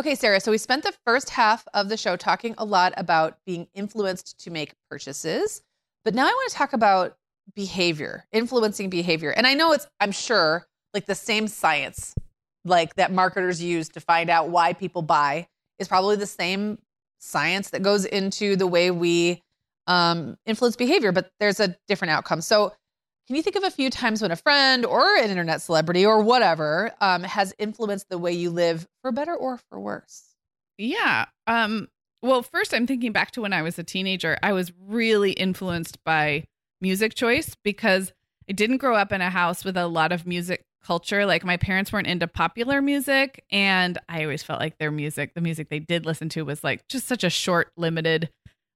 Okay, Sarah, so we spent the first half of the show talking a lot about being influenced to make purchases, but now I want to talk about behavior, influencing behavior. And I know it's, I'm sure, like the same science like that marketers use to find out why people buy is probably the same science that goes into the way we um, influence behavior, but there's a different outcome. So can you think of a few times when a friend or an internet celebrity or whatever um, has influenced the way you live, for better or for worse? Yeah. Um, well, first, I'm thinking back to when I was a teenager. I was really influenced by music choice because I didn't grow up in a house with a lot of music culture. Like, my parents weren't into popular music, and I always felt like their music, the music they did listen to, was like just such a short, limited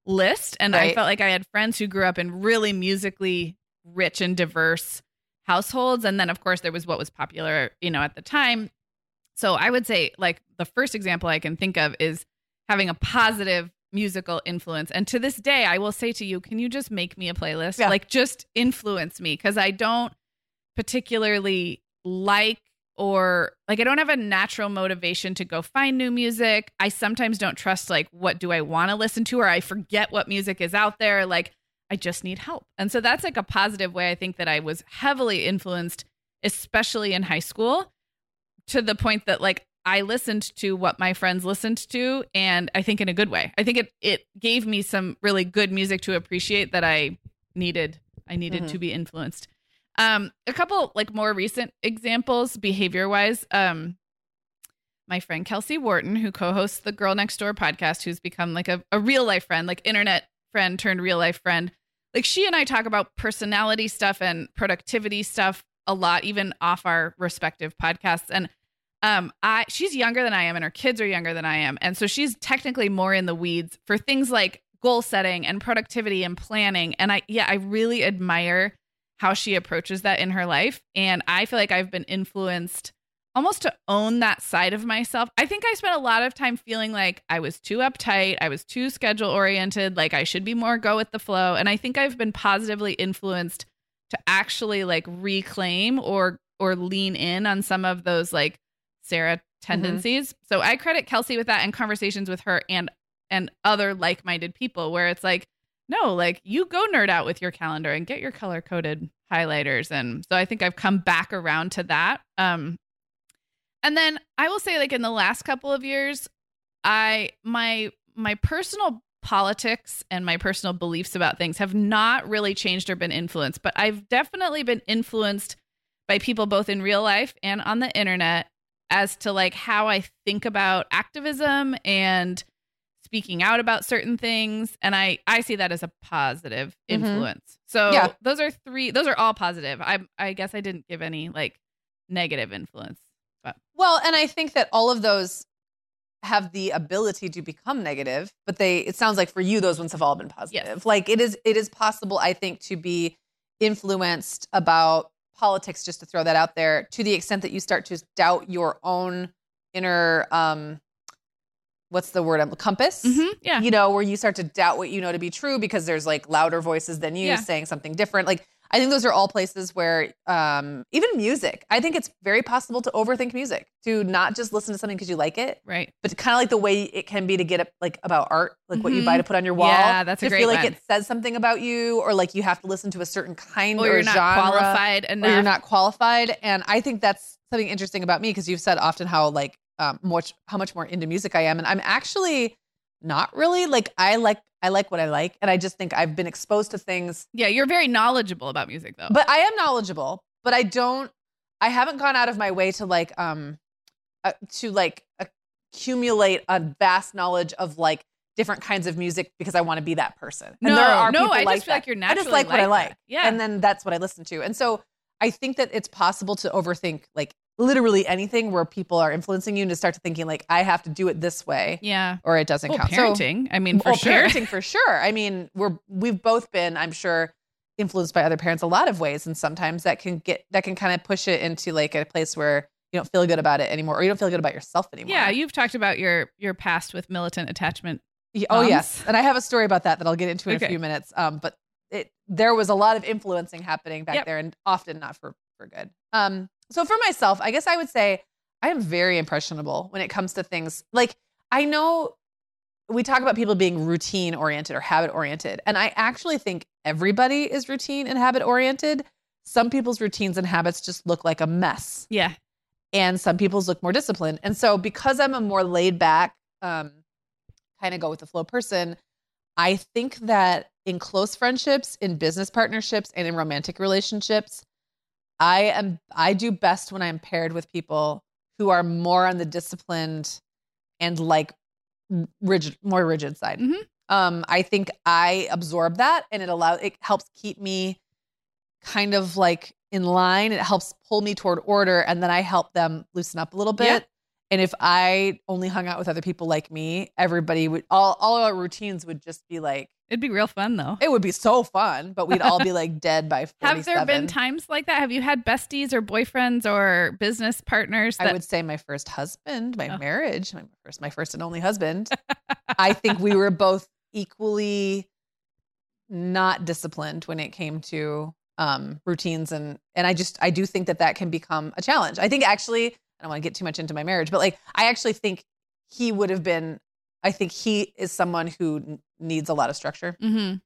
list. And right. I felt like I had friends who grew up in really musically rich and diverse households. And then, of course, there was what was popular, you know, at the time. So I would say, like, the first example I can think of is having a positive musical influence. And to this day, I will say to you, can you just make me a playlist? Yeah. Like, just influence me, because I don't particularly like or like I don't have a natural motivation to go find new music. I sometimes don't trust, like, what do I want to listen to, or I forget what music is out there. Like, I just need help. And so that's like a positive way. I think that I was heavily influenced, especially in high school, to the point that, like, I listened to what my friends listened to. And I think in a good way. I think it, it gave me some really good music to appreciate that I needed, I needed mm-hmm. to be influenced. Um, a couple like more recent examples, behavior wise. Um, my friend Kelsey Wharton, who co-hosts the Girl Next Door podcast, who's become like a, a real life friend, like internet friend turned real life friend. Like, she and I talk about personality stuff and productivity stuff a lot, even off our respective podcasts. And um, I, she's younger than I am, and her kids are younger than I am. And so she's technically more in the weeds for things like goal setting and productivity and planning. And I, yeah, I really admire how she approaches that in her life. And I feel like I've been influenced almost to own that side of myself. I think I spent a lot of time feeling like I was too uptight. I was too schedule oriented. Like, I should be more go with the flow. And I think I've been positively influenced to actually like reclaim or, or lean in on some of those like Sarah tendencies. Mm-hmm. So I credit Kelsey with that, and conversations with her and, and other like-minded people, where it's like, no, like, you go nerd out with your calendar and get your color coded highlighters. And so I think I've come back around to that. Um, And then I will say, like, in the last couple of years, I my my personal politics and my personal beliefs about things have not really changed or been influenced, but I've definitely been influenced by people both in real life and on the internet as to like how I think about activism and speaking out about certain things. And I, I see that as a positive mm-hmm. influence. So yeah. those are three, those are all positive. I I guess I didn't give any like negative influence. Well, and I think that all of those have the ability to become negative, but they, it sounds like for you, those ones have all been positive. Yes. Like it is, it is possible, I think, to be influenced about politics, just to throw that out there, to the extent that you start to doubt your own inner, um, what's the word? Compass. Mm-hmm, yeah. You know, where you start to doubt what you know to be true because there's like louder voices than you yeah. saying something different. Like, I think those are all places where, um, even music, I think it's very possible to overthink music, to not just listen to something because you like it. Right. But kind of like the way it can be to get up, like about art, like mm-hmm. what you buy to put on your wall. Yeah, that's a great one. To feel like it says something about you, or like you have to listen to a certain kind or, or you're not genre, qualified enough. Or you're not qualified. And I think that's something interesting about me, because you've said often how like, um, much, how much more into music I am. And I'm actually not really like, I like, I like what I like. And I just think I've been exposed to things. Yeah. You're very knowledgeable about music though. But I am knowledgeable, but I don't, I haven't gone out of my way to like, um, uh, to like accumulate a vast knowledge of like different kinds of music because I want to be that person. And no, there are no, people I like just feel that. Like you're naturally I just like, like what I like. That. Yeah. And then that's what I listen to. And so I think that it's possible to overthink like literally anything where people are influencing you and to start to thinking like, I have to do it this way. Yeah. Or it doesn't well, count. Parenting. So, I mean, for well, sure. Parenting for sure. I mean, we're, we've both been, I'm sure, influenced by other parents a lot of ways. And sometimes that can get, that can kind of push it into like a place where you don't feel good about it anymore, or you don't feel good about yourself anymore. Yeah. You've talked about your, your past with militant attachment. Yeah, oh yes. And I have a story about that that I'll get into in okay. a few minutes. Um, but it, there was a lot of influencing happening back yep. there, and often not for, for good. Um, So for myself, I guess I would say I am very impressionable when it comes to things. Like, I know we talk about people being routine oriented or habit oriented, and I actually think everybody is routine and habit oriented. Some people's routines and habits just look like a mess. Yeah. And some people's look more disciplined. And so because I'm a more laid back, um, kind of go with the flow person, I think that in close friendships, in business partnerships, and in romantic relationships, I am, I do best when I'm paired with people who are more on the disciplined and like rigid, more rigid side. Mm-hmm. Um, I think I absorb that, and it allows, it helps keep me kind of like in line. It helps pull me toward order, and then I help them loosen up a little bit. Yeah. And if I only hung out with other people like me, everybody would, all, all our routines would just be like, it'd be real fun though. It would be so fun, but we'd all be like dead by forty-seven. Have there been times like that? Have you had besties or boyfriends or business partners? That- I would say my first husband, my oh. marriage, my first, my first and only husband. I think we were both equally not disciplined when it came to um, routines. And, and I just, I do think that that can become a challenge. I think actually, I don't want to get too much into my marriage, but like, I actually think he would have been, I think he is someone who n- needs a lot of structure. Mm-hmm.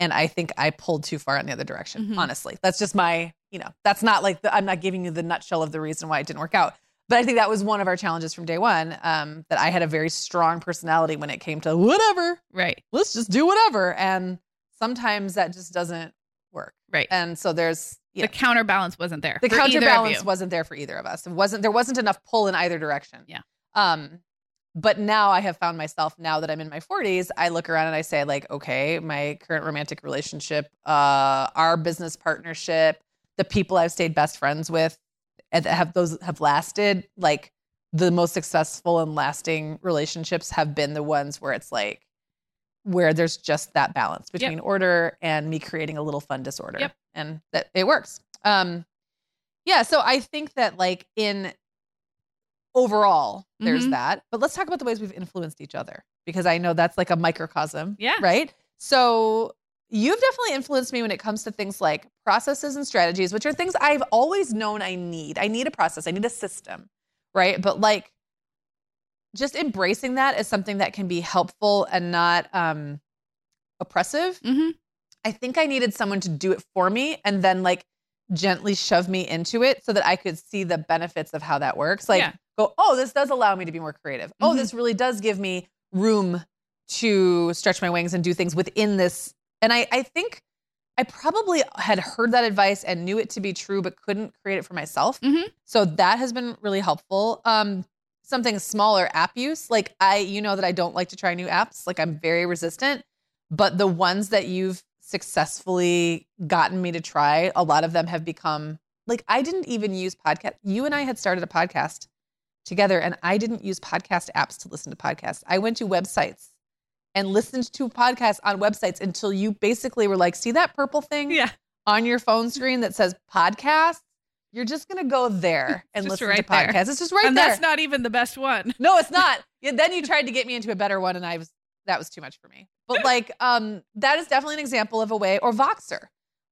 And I think I pulled too far in the other direction. Mm-hmm. Honestly, that's just my, you know, that's not like the, I'm not giving you the nutshell of the reason why it didn't work out. But I think that was one of our challenges from day one, um, that I had a very strong personality when it came to whatever, right? Let's just do whatever. And sometimes that just doesn't work. Right. And so there's, yeah. The counterbalance wasn't there. The counterbalance wasn't there for either of us. It wasn't, there wasn't enough pull in either direction. Yeah. Um, but now I have found myself, now that I'm in my forties, I look around and I say like, okay, my current romantic relationship, uh, our business partnership, the people I've stayed best friends with and have those have lasted, like the most successful and lasting relationships have been the ones where it's like, where there's just that balance between yep. order and me creating a little fun disorder. Yep. And that it works. Um, yeah. So I think that like in overall, mm-hmm. there's that, but let's talk about the ways we've influenced each other, because I know that's like a microcosm. Yeah. Right. So you've definitely influenced me when it comes to things like processes and strategies, which are things I've always known I need. I need a process. I need a system. Right. But like, just embracing that as something that can be helpful and not um, oppressive. Mm-hmm. I think I needed someone to do it for me and then like gently shove me into it so that I could see the benefits of how that works. Like yeah. go, oh, this does allow me to be more creative. Mm-hmm. Oh, this really does give me room to stretch my wings and do things within this. And I, I think I probably had heard that advice and knew it to be true, but couldn't create it for myself. Mm-hmm. So that has been really helpful. Um, Something smaller, app use. Like I, you know that I don't like to try new apps. Like I'm very resistant, but the ones that you've successfully gotten me to try, a lot of them have become like, I didn't even use podcast. You and I had started a podcast together. And I didn't use podcast apps to listen to podcasts. I went to websites and listened to podcasts on websites until you basically were like, see that purple thing yeah. on your phone screen that says podcast? You're just going to go there and listen right to podcasts. There. It's just right and there. And that's not even the best one. No, it's not. Yeah, then you tried to get me into a better one, and I was that was too much for me. But like, um, that is definitely an example of a way. Or Voxer.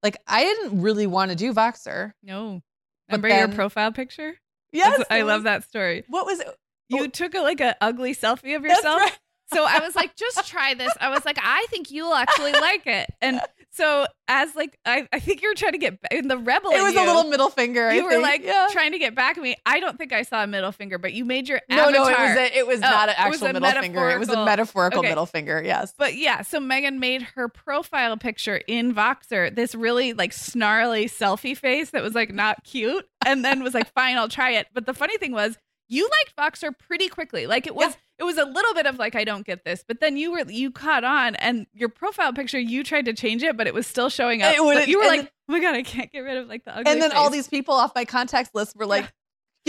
Like, I didn't really want to do Voxer. No. Remember then, your profile picture? Yes. That's, I was, love that story. What was it? You oh. took a, like an ugly selfie of yourself. That's right. So I was like, just try this. I was like, I think you'll actually like it. And so as like, I, I think you were trying to get in the rebel. It was you, a little middle finger. I you think. were like yeah. trying to get back at me. I don't think I saw a middle finger, but you made your avatar. No, no, it was, a, it was oh, not an actual middle finger. It was a metaphorical okay. middle finger. Yes. But yeah. So Megan made her profile picture in Voxer, this really like snarly selfie face that was like not cute. And then was like, fine, I'll try it. But the funny thing was, you liked Voxer pretty quickly. Like it was, yeah. it was a little bit of like, I don't get this, but then you were, you caught on and your profile picture, you tried to change it, but it was still showing up. It, you were like, then, oh my God, I can't get rid of like the ugly And then face. All these people off my contacts list were like yeah.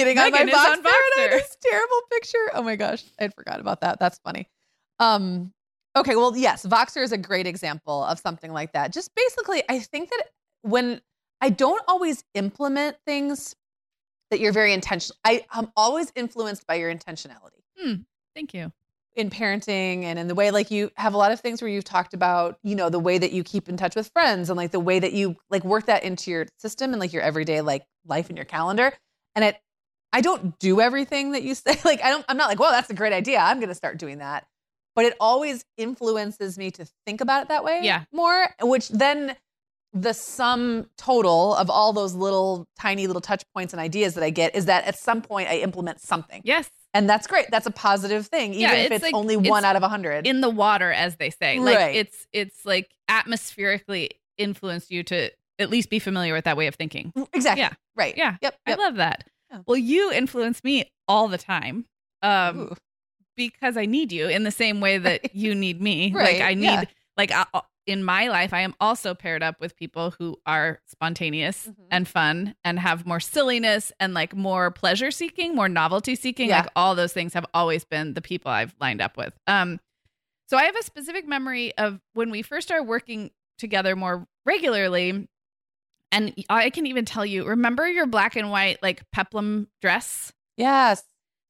getting Megan on my Voxer, on Voxer. And I had this terrible picture. Oh my gosh. I had forgot about that. That's funny. Um, okay. Well, yes. Voxer is a great example of something like that. Just basically, I think that when I don't always implement things that you're very intentional. I, I'm always influenced by your intentionality. Mm, thank you. In parenting and in the way, like you have a lot of things where you've talked about, you know, the way that you keep in touch with friends and like the way that you like work that into your system and like your everyday like life and your calendar. And it, I don't do everything that you say. Like I don't, I'm not like, well, that's a great idea. I'm going to start doing that. But it always influences me to think about it that way yeah. more, which then the sum total of all those little tiny little touch points and ideas that I get is that at some point I implement something. Yes. And that's great. That's a positive thing. Even yeah, if it's, it's like, only it's one out of a hundred in the water, as they say, right. like it's, it's like atmospherically influenced you to at least be familiar with that way of thinking. Exactly. Yeah. Right. Yeah. Yep. I yep. love that. Yeah. Well, you influence me all the time. Um, Ooh. Because I need you in the same way that right. you need me. Right. Like I need, yeah. like I'll, in my life, I am also paired up with people who are spontaneous mm-hmm. and fun and have more silliness and like more pleasure seeking, more novelty seeking. Yeah. Like all those things have always been the people I've lined up with. Um, so I have a specific memory of when we first started working together more regularly. And I can even tell you, remember your black and white, like peplum dress? Yes.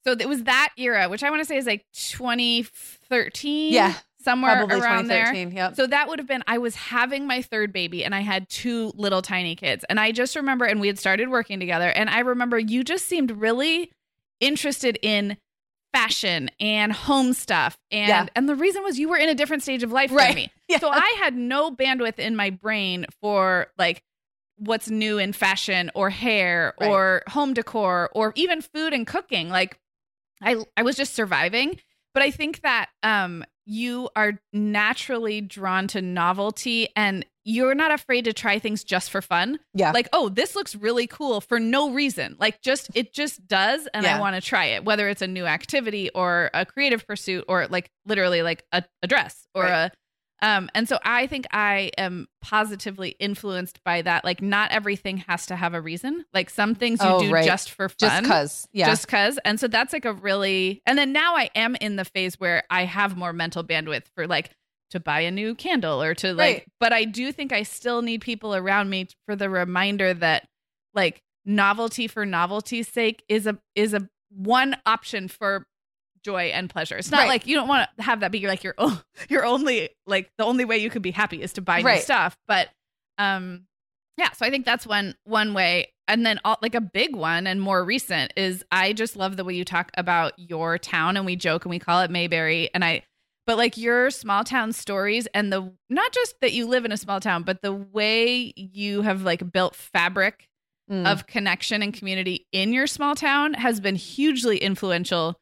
So it was that era, which I want to say is like twenty thirteen. Yeah. Somewhere Probably around there. Yep. So that would have been, I was having my third baby and I had two little tiny kids. And I just remember, and we had started working together. And I remember you just seemed really interested in fashion and home stuff. And, yeah. and the reason was you were in a different stage of life right. than me. Yeah. So I had no bandwidth in my brain for like what's new in fashion or hair right. or home decor or even food and cooking. Like I, I was just surviving. But I think that, um, you are naturally drawn to novelty and you're not afraid to try things just for fun. Yeah. Like, oh, this looks really cool for no reason. Like just, it just does. And yeah. I want to try it, whether it's a new activity or a creative pursuit or like literally like a, a dress or right. a, um, and so I think I am positively influenced by that. Like not everything has to have a reason. Like some things you oh, do right. just for fun. Just cause. Yeah. Just cause. And so that's like a really, and then now I am in the phase where I have more mental bandwidth for like to buy a new candle or to like, right. but I do think I still need people around me for the reminder that like novelty for novelty's sake is a, is a one option for joy and pleasure. It's not right. like you don't want to have that be you're like you're oh you're only like the only way you could be happy is to buy right. new stuff. But um yeah, so I think that's one one way. And then all, like a big one and more recent is I just love the way you talk about your town and we joke and we call it Mayberry and I but like your small town stories and the not just that you live in a small town but the way you have like built fabric mm. of connection and community in your small town has been hugely influential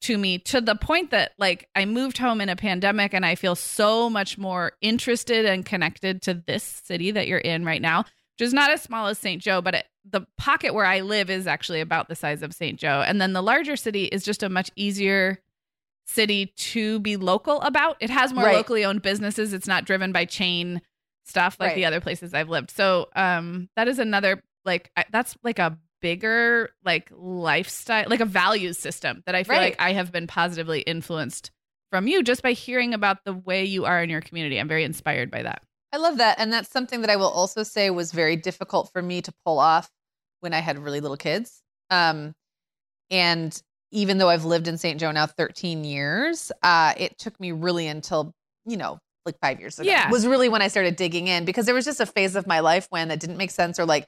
to me to the point that like I moved home in a pandemic and I feel so much more interested and connected to this city that you're in right now, which is not as small as Saint Joe, but it, the pocket where I live is actually about the size of Saint Joe. And then the larger city is just a much easier city to be local about. It has more right. locally owned businesses. It's not driven by chain stuff like right. the other places I've lived. So um, that is another like, I, that's like a bigger like lifestyle, like a values system that I feel right. like I have been positively influenced from you just by hearing about the way you are in your community. I'm very inspired by that. I love that. And that's something that I will also say was very difficult for me to pull off when I had really little kids. Um, and even though I've lived in Saint Joe now thirteen years, uh, it took me really until, you know, like five years ago yeah. was really when I started digging in, because there was just a phase of my life when it didn't make sense, or like,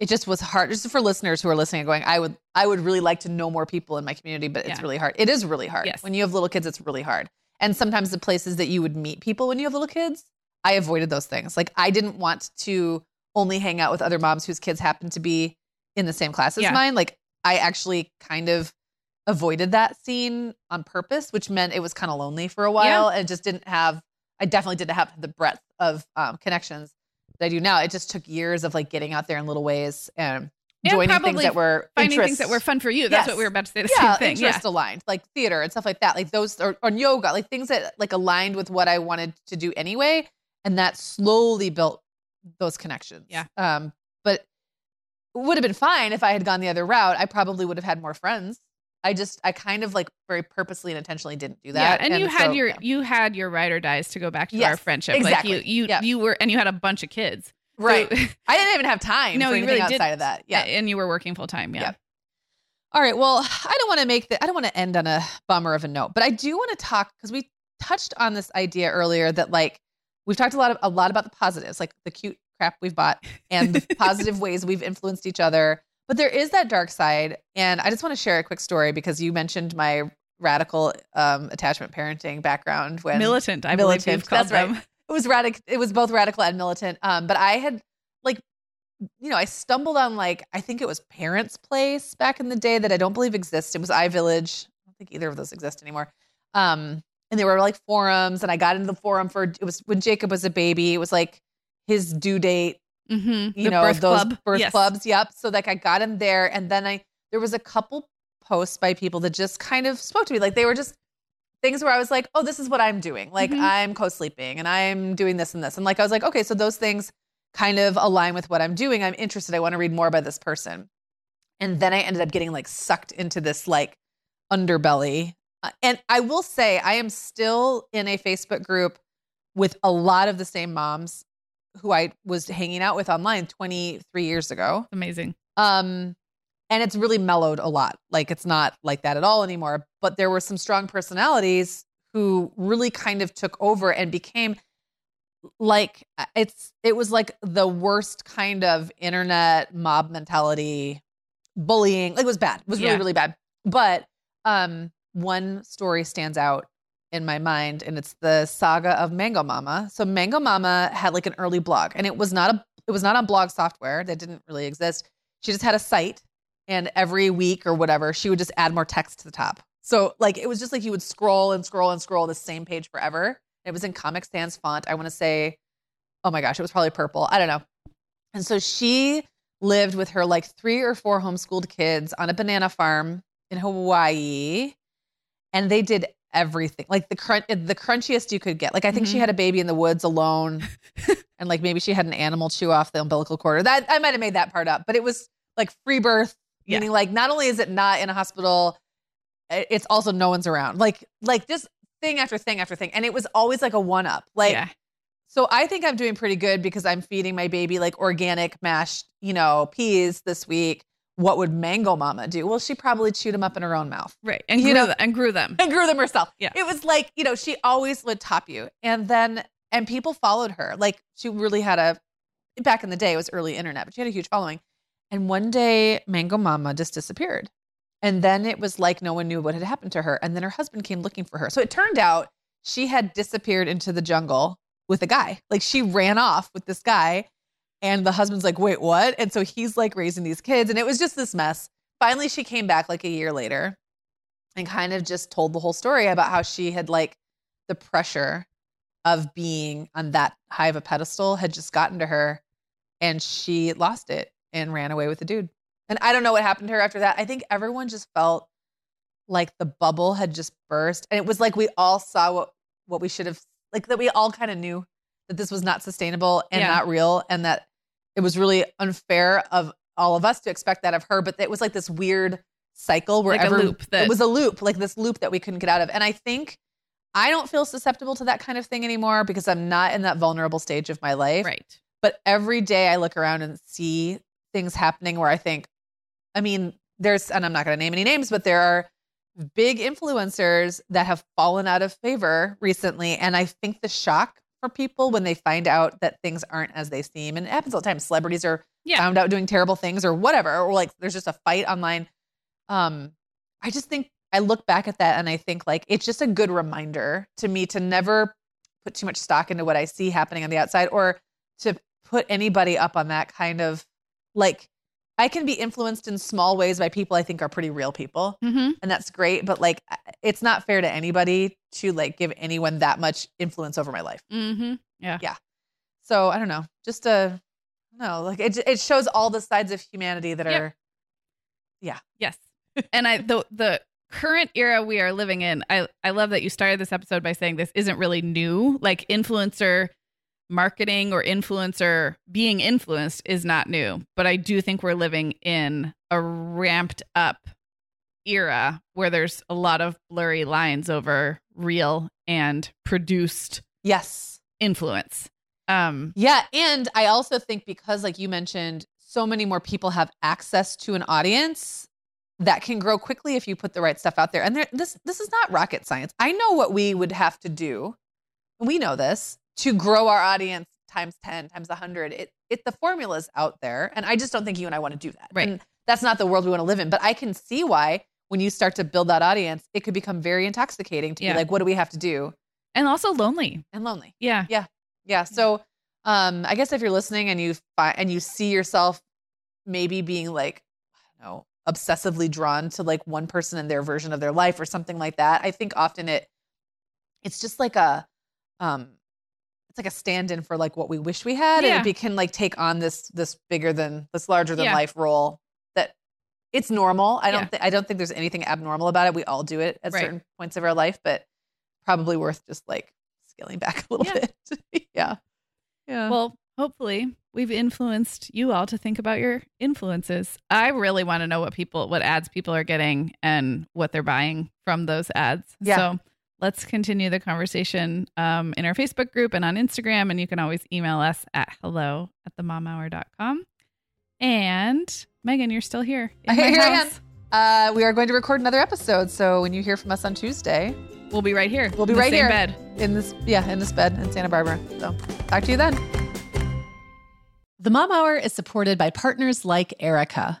it just was hard. Just for listeners who are listening and going, I would, I would really like to know more people in my community, but it's yeah. really hard. It is really hard. Yes. When you have little kids, it's really hard. And sometimes the places that you would meet people when you have little kids, I avoided those things. Like I didn't want to only hang out with other moms whose kids happened to be in the same class as yeah. mine. Like I actually kind of avoided that scene on purpose, which meant it was kind of lonely for a while yeah. and just didn't have, I definitely didn't have the breadth of um, connections that I do now. It just took years of like getting out there in little ways and, and joining things that were finding interest. things that were fun for you. That's yes. what we were about to say. The yeah, same thing. Interest yeah. aligned, like theater and stuff like that. Like those or on yoga, like things that like aligned with what I wanted to do anyway. And that slowly built those connections. Yeah. Um, but it would have been fine if I had gone the other route. I probably would have had more friends. I just, I kind of like very purposely and intentionally didn't do that. Yeah, and, and you had so, your, yeah. you had your ride or dies to go back to yes, our friendship. Exactly. Like you, you, yeah. you were, and you had a bunch of kids. Right. So, I didn't even have time no, for anything really outside didn't. of that. Yeah. And you were working full time. Yeah. yeah. All right. Well, I don't want to make the, I don't want to end on a bummer of a note, but I do want to talk, because we touched on this idea earlier that like, we've talked a lot of, a lot about the positives, like the cute crap we've bought and the positive ways we've influenced each other. But there is that dark side, and I just want to share a quick story because you mentioned my radical um, attachment parenting background. When militant, I militant, believe you've called them. Right. It was radical. It was both radical and militant. Um, but I had, like, you know, I stumbled on like I think it was Parents' Place back in the day that I don't believe exists. It was iVillage. I don't think either of those exist anymore. Um, and they were like forums, and I got into the forum for it was when Jacob was a baby. It was like his due date. Mm-hmm. You the know, birth those club. birth yes. clubs. Yep. So like I got in there, and then I, there was a couple posts by people that just kind of spoke to me. Like they were just things where I was like, oh, this is what I'm doing. Like mm-hmm. I'm co-sleeping and I'm doing this and this. And like, I was like, okay, so those things kind of align with what I'm doing. I'm interested. I want to read more about this person. And then I ended up getting like sucked into this like underbelly. Uh, and I will say I am still in a Facebook group with a lot of the same moms who I was hanging out with online twenty-three years ago. Amazing. Um, and it's really mellowed a lot. Like it's not like that at all anymore, but there were some strong personalities who really kind of took over and became like, it's, it was like the worst kind of internet mob mentality bullying. Like it was bad. It was really, yeah. really bad. But, um, one story stands out in my mind, and it's the saga of Mango Mama. So Mango Mama had like an early blog, and it was not a, it was not on blog software that didn't really exist. She just had a site, and every week or whatever, she would just add more text to the top. So like, it was just like, you would scroll and scroll and scroll the same page forever. It was in Comic Sans font. I want to say, oh my gosh, it was probably purple. I don't know. And so she lived with her like three or four homeschooled kids on a banana farm in Hawaii. And they did everything, like the crunch, the crunchiest you could get. Like I think mm-hmm. she had a baby in the woods alone, and like maybe she had an animal chew off the umbilical cord. That I might have made that part up, but it was like free birth, yeah. meaning like not only is it not in a hospital, it's also no one's around. Like like this thing after thing after thing, and it was always like a one up. Like yeah. so, I think I'm doing pretty good because I'm feeding my baby like organic mashed, you know, peas this week. What would Mango Mama do? Well, she probably chewed them up in her own mouth. Right. And, you grew, know, them, and grew them. And grew them herself. Yeah. It was like, you know, she always would top you. And then, and people followed her. Like she really had a, back in the day, it was early internet, but she had a huge following. And one day Mango Mama just disappeared. And then it was like, no one knew what had happened to her. And then her husband came looking for her. So it turned out she had disappeared into the jungle with a guy. Like she ran off with this guy. And the husband's like, wait, what? And so he's like raising these kids. And it was just this mess. Finally, she came back like a year later and kind of just told the whole story about how she had like the pressure of being on that high of a pedestal had just gotten to her, and she lost it and ran away with the dude. And I don't know what happened to her after that. I think everyone just felt like the bubble had just burst. And it was like, we all saw what, what we should have, like that we all kind of knew that this was not sustainable and yeah. not real, and that it was really unfair of all of us to expect that of her. But it was like this weird cycle where like every, a loop that- it was a loop, like this loop that we couldn't get out of. And I think I don't feel susceptible to that kind of thing anymore because I'm not in that vulnerable stage of my life. Right. But every day I look around and see things happening where I think, I mean, there's, and I'm not going to name any names, but there are big influencers that have fallen out of favor recently. And I think the shock for people when they find out that things aren't as they seem, and it happens all the time. Celebrities are yeah. found out doing terrible things or whatever, or like there's just a fight online. Um, I just think I look back at that and I think like, it's just a good reminder to me to never put too much stock into what I see happening on the outside or to put anybody up on that kind of like, I can be influenced in small ways by people I think are pretty real people. Mm-hmm. And that's great. But like, it's not fair to anybody to like give anyone that much influence over my life. Mm-hmm. Yeah. Yeah. So I don't know, just a, no, like it it shows all the sides of humanity that yep. are. Yeah. Yes. And I, the, the current era we are living in, I, I love that you started this episode by saying this isn't really new, like influencer marketing or influencer being influenced is not new, but I do think we're living in a ramped up era where there's a lot of blurry lines over real and produced yes influence. Um, yeah. And I also think because like you mentioned, so many more people have access to an audience that can grow quickly if you put the right stuff out there. And there, this, this is not rocket science. I know what we would have to do. We know this. To grow our audience times ten, times one hundred, it it the formula's out there. And I just don't think you and I want to do that. Right. And that's not the world we want to live in. But I can see why when you start to build that audience, it could become very intoxicating to yeah. be like, what do we have to do? And also lonely. And lonely. Yeah. Yeah. Yeah. So um, I guess if you're listening and you fi- and you see yourself maybe being like, I don't know, obsessively drawn to like one person and their version of their life or something like that, I think often it it's just like a... um. Like a stand-in for like what we wish we had, yeah. and we can like take on this this bigger than this larger than yeah. life role. That it's normal. I don't. Yeah. Th- I don't think there's anything abnormal about it. We all do it at right. certain points of our life, but probably worth just like scaling back a little yeah. bit. yeah. Yeah. Well, hopefully we've influenced you all to think about your influences. I really want to know what people, what ads people are getting, and what they're buying from those ads. Yeah. So let's continue the conversation um, in our Facebook group and on Instagram. And you can always email us at hello at the mom hour dot com. And Megan, you're still here. In my here house. I am. Uh, we are going to record another episode. So when you hear from us on Tuesday, we'll be right here. We'll be in right the same here. Bed. In this, yeah, in this bed in Santa Barbara. So talk to you then. The Mom Hour is supported by partners like Erika.